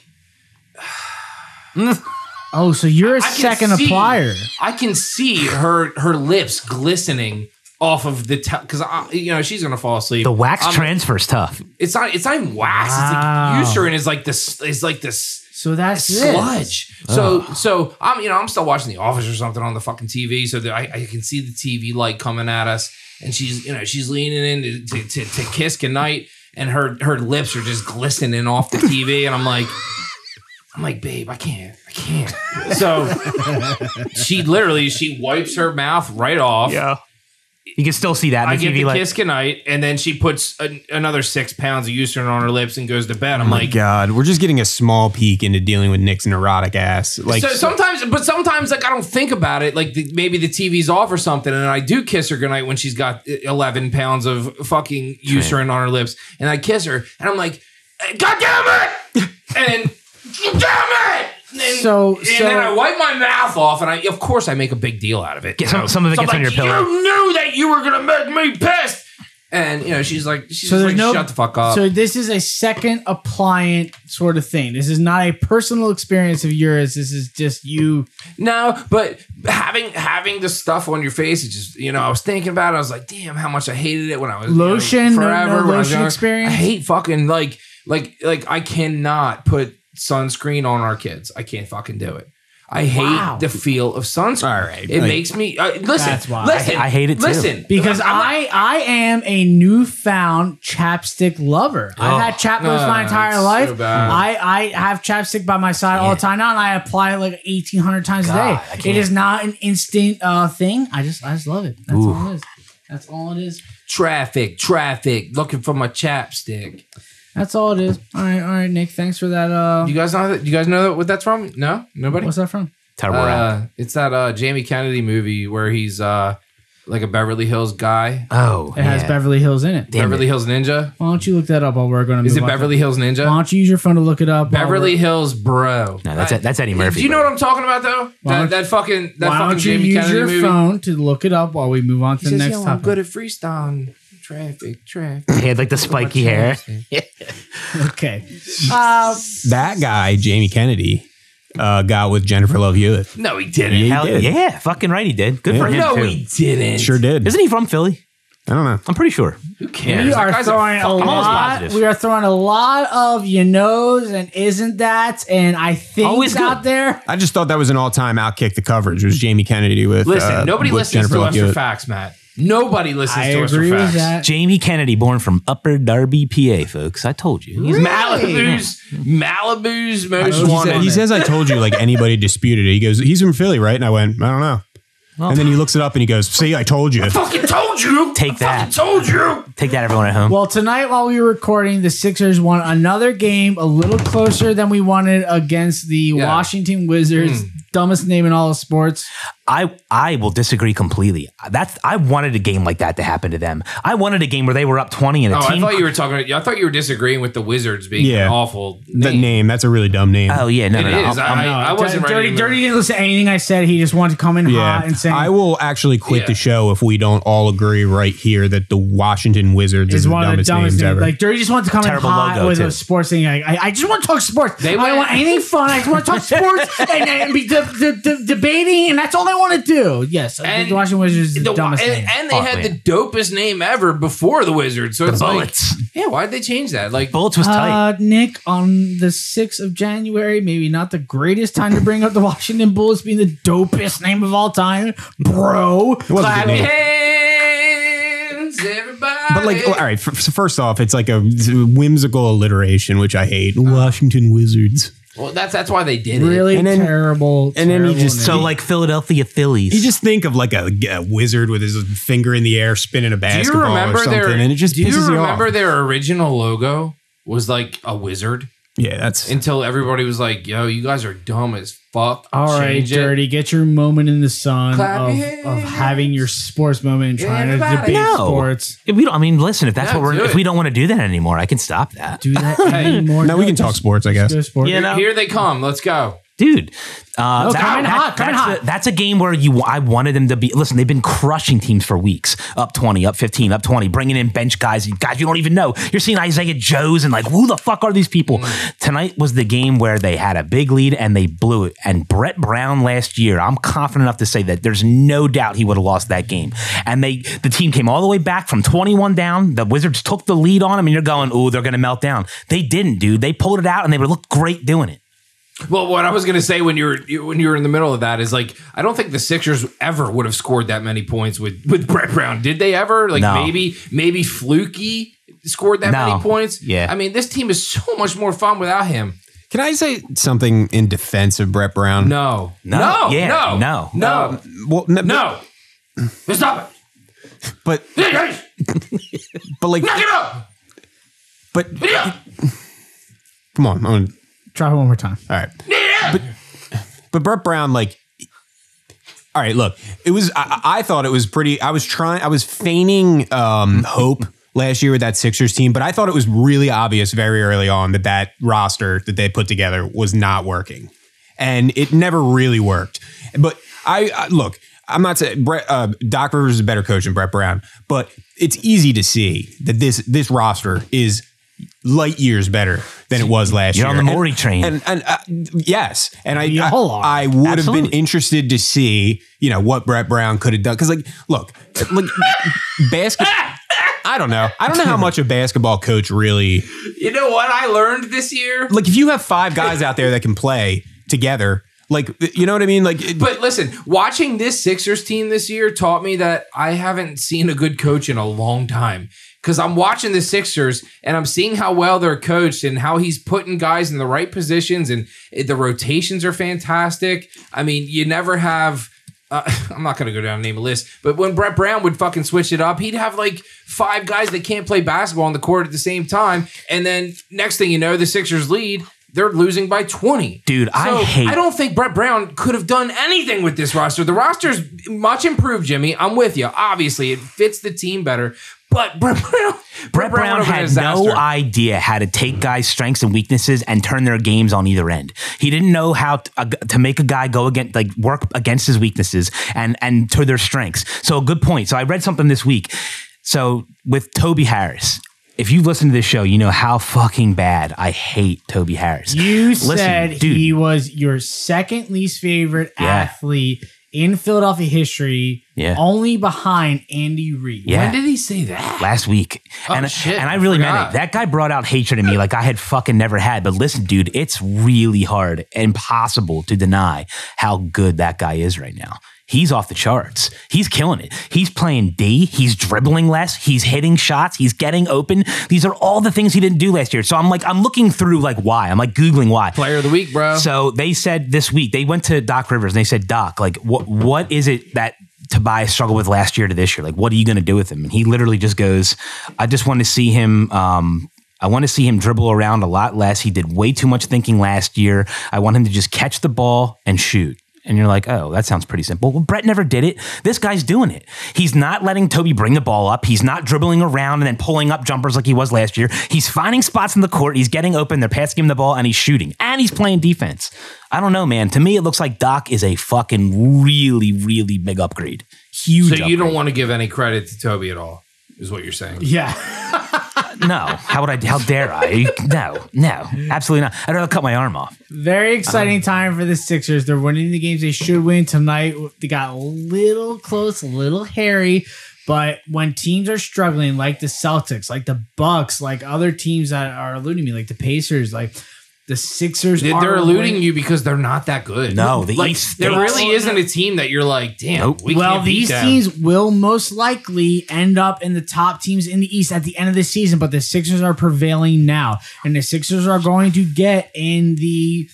oh, so you're a I second see, applier. I can see her her lips glistening off of the because te- you know she's gonna fall asleep. The wax um, transfer's tough. It's not. It's not even wax. Wow. It's like Eucerin is like this. Is like this. So that's sludge. It. So Ugh. so I'm you know I'm still watching The Office or something on the fucking T V. So that I, I can see the T V light coming at us, and she's you know she's leaning in to to, to, to kiss goodnight, and her her lips are just glistening off the T V, and I'm like. I'm like, babe, I can't, I can't. So she literally, she wipes her mouth right off. Yeah, you can still see that. I give the like- kiss goodnight, and then she puts a, another six pounds of Eucerin on her lips and goes to bed. I'm oh like, God, we're just getting a small peek into dealing with Nick's neurotic ass. Like so sometimes, but sometimes like I don't think about it. Like the, maybe the T V's off or something, and I do kiss her goodnight when she's got eleven pounds of fucking Eucerin on her lips, and I kiss her, and I'm like, God damn it, and. Damn it! And, so, and so, then I wipe my mouth off, and I, of course, I make a big deal out of it. Get some, some of it so gets like, on your pillow. You knew that you were gonna make me pissed, and you know she's like, she's so like, no, shut the fuck up. So this is a second appliant sort of thing. This is not a personal experience of yours. This is just you. No, but having having the stuff on your face, it just you know, I was thinking about it. I was like, damn, how much I hated it when I was lotion you know, forever. No, no lotion I was experience. I hate fucking like like like I cannot put. Sunscreen on our kids. I can't fucking do it. I hate wow. the feel of sunscreen. All right, it like, makes me uh, listen. That's why listen, I, I hate it. Listen, too. because I'm, I'm like, I I am a newfound chapstick lover. Oh, I've had chapstick no, my entire life. So I I have chapstick by my side yeah. all the time now, and I apply it like eighteen hundred times God, a day. It is not an instant uh, thing. I just I just love it. That's Ooh. all it is. That's all it is. Traffic, traffic, looking for my chapstick. That's all it is. All right, all right, Nick. Thanks for that. Uh, you guys know that? You guys know what that's from? No, nobody. What's that from? Uh, it's that uh, Jamie Kennedy movie where he's uh, like a Beverly Hills guy. Oh, it yeah. has Beverly Hills in it. Damn Beverly it. Hills Ninja. Why don't you look that up while we're going to? Is it Beverly Hills Ninja? Why don't you use your phone to look it up? Beverly Hills, bro. No, that's I, that's Eddie Murphy. Do you know what I'm talking about though? That, that fucking that why fucking don't you Jamie use Kennedy your movie? Phone to look it up while we move on to he the says, next topic. I'm good at freestyle. Traffic, traffic. He had like the spiky hair. Okay. Um, that guy, Jamie Kennedy, uh, got with Jennifer Love Hewitt. No, he didn't. Yeah, he did. Yeah, fucking right, he did. Good yeah. for him. No, too. He didn't. Sure did. Isn't he from Philly? I don't know. I'm pretty sure. Who cares? We are throwing a lot. We are throwing a lot of you knows and isn't that and I think always out there. I just thought that was an all-time outkick the coverage. It was Jamie Kennedy with listen. Uh, nobody with listens Jennifer to us for facts, Matt. Nobody listens I to us for facts. That. Jamie Kennedy, born from Upper Derby, P A, folks. I told you. He's really? Malibu's Malibu's most wanted. He, said, he says, I told you, like anybody disputed it. He goes, he's from Philly, right? And I went, I don't know. Well, and then he looks it up and he goes, see, I told you. I fucking told you. Take I that. I told you. Take that, everyone at home. Well, tonight while we were recording, the Sixers won another game a little closer than we wanted against the yeah. Washington Wizards. Mm. Dumbest name in all of sports. I, I will disagree completely. That's I wanted a game like that to happen to them. I wanted a game where they were up twenty and a oh, team. I thought you were talking. I thought you were disagreeing with the Wizards being yeah. an awful name. The name. That's a really dumb name. Oh yeah, no, it no, no. Is. I'm, I, I'm, I wasn't dirty. Right dirty didn't listen to anything I said. He just wanted to come in yeah. hot and say, "I will actually quit yeah. the show if we don't all agree right here that the Washington Wizards is, is one the dumbest, of the dumbest names names ever." Like dirty just wanted to come Terrible in hot with too. A sports thing. Like, I, I just want to talk sports. They I don't want anything fun. I just want to talk sports and, and be de- de- de- debating, and that's all they want to do. Yes, and the Washington Wizards the, is the dumbest and, name. And they oh, had man. The dopest name ever before the Wizards. So the it's Bullets. Like, yeah, why did they change that? Like, Bullets was tight. Uh, Nick, on the sixth of January, maybe not the greatest time to bring up the Washington Bullets being the dopest name of all time, bro. Clap your hands, everybody. But like, all right. First off, it's like a whimsical alliteration, which I hate. Uh, Washington Wizards. Well, that's that's why they did really it. Really and terrible. And then you just name. So like Philadelphia Phillies. You just think of like a, a wizard with his finger in the air spinning a basketball do you remember or something, their, and it just do pisses you off. Do you remember their original logo was like a wizard? Yeah, that's until everybody was like, "Yo, you guys are dumb as fuck." All Change right, it. Dirty, get your moment in the sun of, of having your sports moment and trying everybody. To debate no. sports. If we don't, I mean, listen, if that's no, what we're, if we don't want to do that anymore, I can stop that. Do that anymore? No, no, we can talk sports, I guess. Sports. You know? Here they come. Let's go. Dude, uh, no, that, coming that, hot, coming that's, hot. A, that's a game where you. I wanted them to be. Listen, they've been crushing teams for weeks. Up twenty, up fifteen, up twenty. Bringing in bench guys, guys you don't even know. You're seeing Isaiah Joes and like, who the fuck are these people? Mm. Tonight was the game where they had a big lead and they blew it. And Brett Brown last year, I'm confident enough to say that there's no doubt he would have lost that game. And they, the team came all the way back from twenty-one down. The Wizards took the lead on them, and you're going, "Ooh, they're going to melt down." They didn't, dude. They pulled it out, and they would look great doing it. Well, what I was going to say when you were when you were in the middle of that is like, I don't think the Sixers ever would have scored that many points with, with Brett Brown. Did they ever? Like no. maybe maybe Fluky scored that no. many points. Yeah, I mean, this team is so much more fun without him. Can I say something in defense of Brett Brown? No, no, no, yeah. no, no, no. Um, well, no, no. But, stop it. But but like knock it up. But yeah. Come on, I'm gonna. Try one more time. All right. Yeah. But, but Brett Brown, like, all right, look, it was, I, I thought it was pretty, I was trying, I was feigning um, hope last year with that Sixers team, but I thought it was really obvious very early on that that roster that they put together was not working. And it never really worked. But I, I look, I'm not saying Brett, uh, Doc Rivers is a better coach than Brett Brown, but it's easy to see that this, this roster is light years better than it was last You're year. You're on the Morey train. And, and, and uh, yes. And I, yeah, I, I would Absolutely. have been interested to see, you know, what Brett Brown could have done. Because, like, look, like, basketball, I don't know. I don't know how much a basketball coach really. You know what I learned this year? Like, if you have five guys out there that can play together, like, you know what I mean? Like, it, but listen, watching this Sixers team this year taught me that I haven't seen a good coach in a long time. Because I'm watching the Sixers and I'm seeing how well they're coached and how he's putting guys in the right positions and the rotations are fantastic. I mean, you never have, uh, I'm not going to go down and name a list, but when Brett Brown would fucking switch it up, he'd have like five guys that can't play basketball on the court at the same time. And then next thing you know, the Sixers lead. They're losing by twenty. Dude, so I hate... I don't think Brett Brown could have done anything with this roster. The roster's much improved, Jimmy. I'm with you. Obviously, it fits the team better. But Brett Brown, Brett Brett Brown, Brown had no idea how to take guys' strengths and weaknesses and turn their games on either end. He didn't know how to, uh, to make a guy go against, like work against his weaknesses and and to their strengths. So good point. So I read something this week. So with Toby Harris, if you've listened to this show, you know how fucking bad I hate Toby Harris. You Listen, said dude, he was your second least favorite yeah. athlete in Philadelphia history, yeah. only behind Andy Reid. Yeah. When did he say that? Last week. Oh, and, shit, and I really I meant it. That guy brought out hatred in me like I had fucking never had. But listen, dude, it's really hard, impossible to deny how good that guy is right now. He's off the charts. He's killing it. He's playing D. He's dribbling less. He's hitting shots. He's getting open. These are all the things he didn't do last year. So I'm like, I'm looking through like why. I'm like Googling why. Player of the week, bro. So they said this week, they went to Doc Rivers and they said, Doc, like what what is it that Tobias struggled with last year to this year? Like, what are you going to do with him? And he literally just goes, I just want to see him... Um, I want to see him dribble around a lot less. He did way too much thinking last year. I want him to just catch the ball and shoot. And you're like, oh, that sounds pretty simple. Well, Brett never did it. This guy's doing it. He's not letting Toby bring the ball up. He's not dribbling around and then pulling up jumpers like he was last year. He's finding spots in the court. He's getting open. They're passing him the ball, and he's shooting. And he's playing defense. I don't know, man. To me, it looks like Doc is a fucking really, really big upgrade. Huge upgrade. So you don't want to give any credit to Toby at all, is what you're saying. Yeah. No. How would I? How dare I? No, no, absolutely not. I'd rather cut my arm off. Very exciting um, time for the Sixers. They're winning the games they should win tonight. They got a little close, a little hairy, but when teams are struggling, like the Celtics, like the Bucks, like other teams that are eluding me, like the Pacers, like the Sixers, they, are they're eluding winning. You because they're not that good. No, the like, East there really isn't a team that you're like, damn. Nope. We well, can't these beat teams them. Will most likely end up in the top teams in the East at the end of the season, but the Sixers are prevailing now, and the Sixers are going to get in the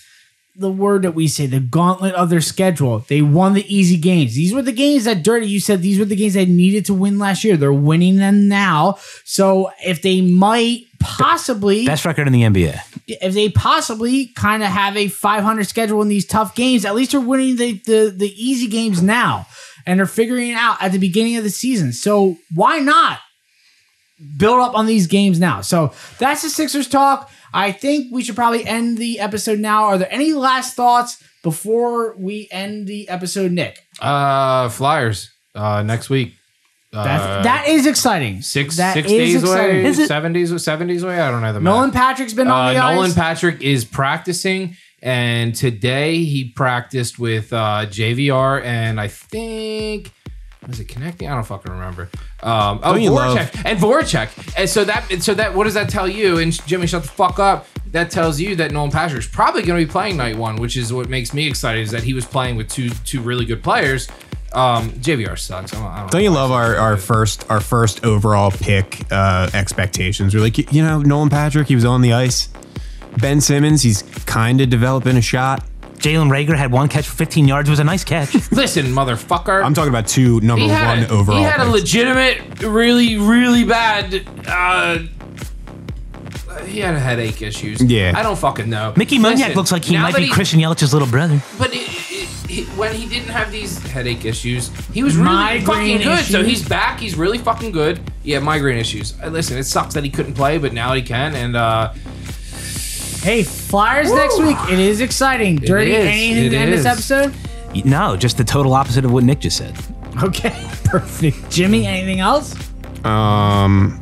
the word that we say the gauntlet of their schedule. They won the easy games. These were the games that Dirty, you said these were the games they needed to win last year. They're winning them now, so if they might. Possibly best record in the N B A. If they possibly kind of have a five hundred schedule in these tough games, at least they're winning the, the the easy games now, and they're figuring it out at the beginning of the season. So why not build up on these games now? So that's the Sixers talk. I think we should probably end the episode now. Are there any last thoughts before we end the episode, Nick? Uh, Flyers uh, next week. That's, uh, that is exciting. Six, that six days exciting. Away, seventies, seventies away. I don't know the Nolan math. Patrick's been on uh, the ice. Nolan Patrick is practicing, and today he practiced with uh, J V R, and I think was it connecting? I don't fucking remember. Um, oh, Voracek and Voracek, and so that, so that, what does that tell you? And Jimmy, shut the fuck up. That tells you that Nolan Patrick's probably going to be playing night one, which is what makes me excited. Is that he was playing with two two really good players. Um, J V R sucks. I don't, I don't, don't you love our, our first our first overall pick uh, expectations? We're like, you, you know, Nolan Patrick, he was on the ice. Ben Simmons, he's kind of developing a shot. Jalen Reagor had one catch for fifteen yards. It was a nice catch. Listen, motherfucker. I'm talking about two number one a, overall. He had picks. A legitimate, really, really bad... Uh, he had headache issues. Yeah. I don't fucking know. Mickey Moniak looks like he might be he, Christian Yelich's little brother. But... It, He, when he didn't have these headache issues, he was really migraine fucking good. Issues. So he's back. He's really fucking good. Yeah, migraine issues. Listen, it sucks that he couldn't play, but now he can. And uh, hey, Flyers woo. Next week. It is exciting. Dirty, anything to end this episode? No, just the total opposite of what Nick just said. Okay, perfect. Jimmy, anything else? Um...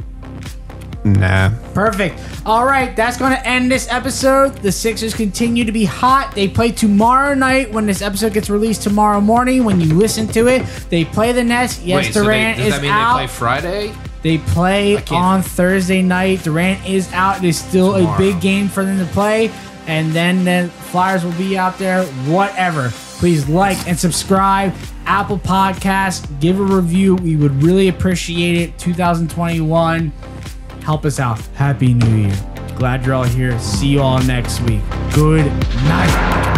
Nah. Perfect. All right, that's going to end this episode. The Sixers continue to be hot. They play tomorrow night when this episode gets released tomorrow morning. When you listen to it, they play the Nets. Yes, wait, Durant so they, does that mean is out. They play Friday? They play on Thursday night. Durant is out. It is still tomorrow. A big game for them to play. And then the Flyers will be out there. Whatever. Please like and subscribe. Apple Podcasts. Give a review. We would really appreciate it. two thousand twenty-one. Help us out. Happy New Year. Glad you're all here. See you all next week. Good night.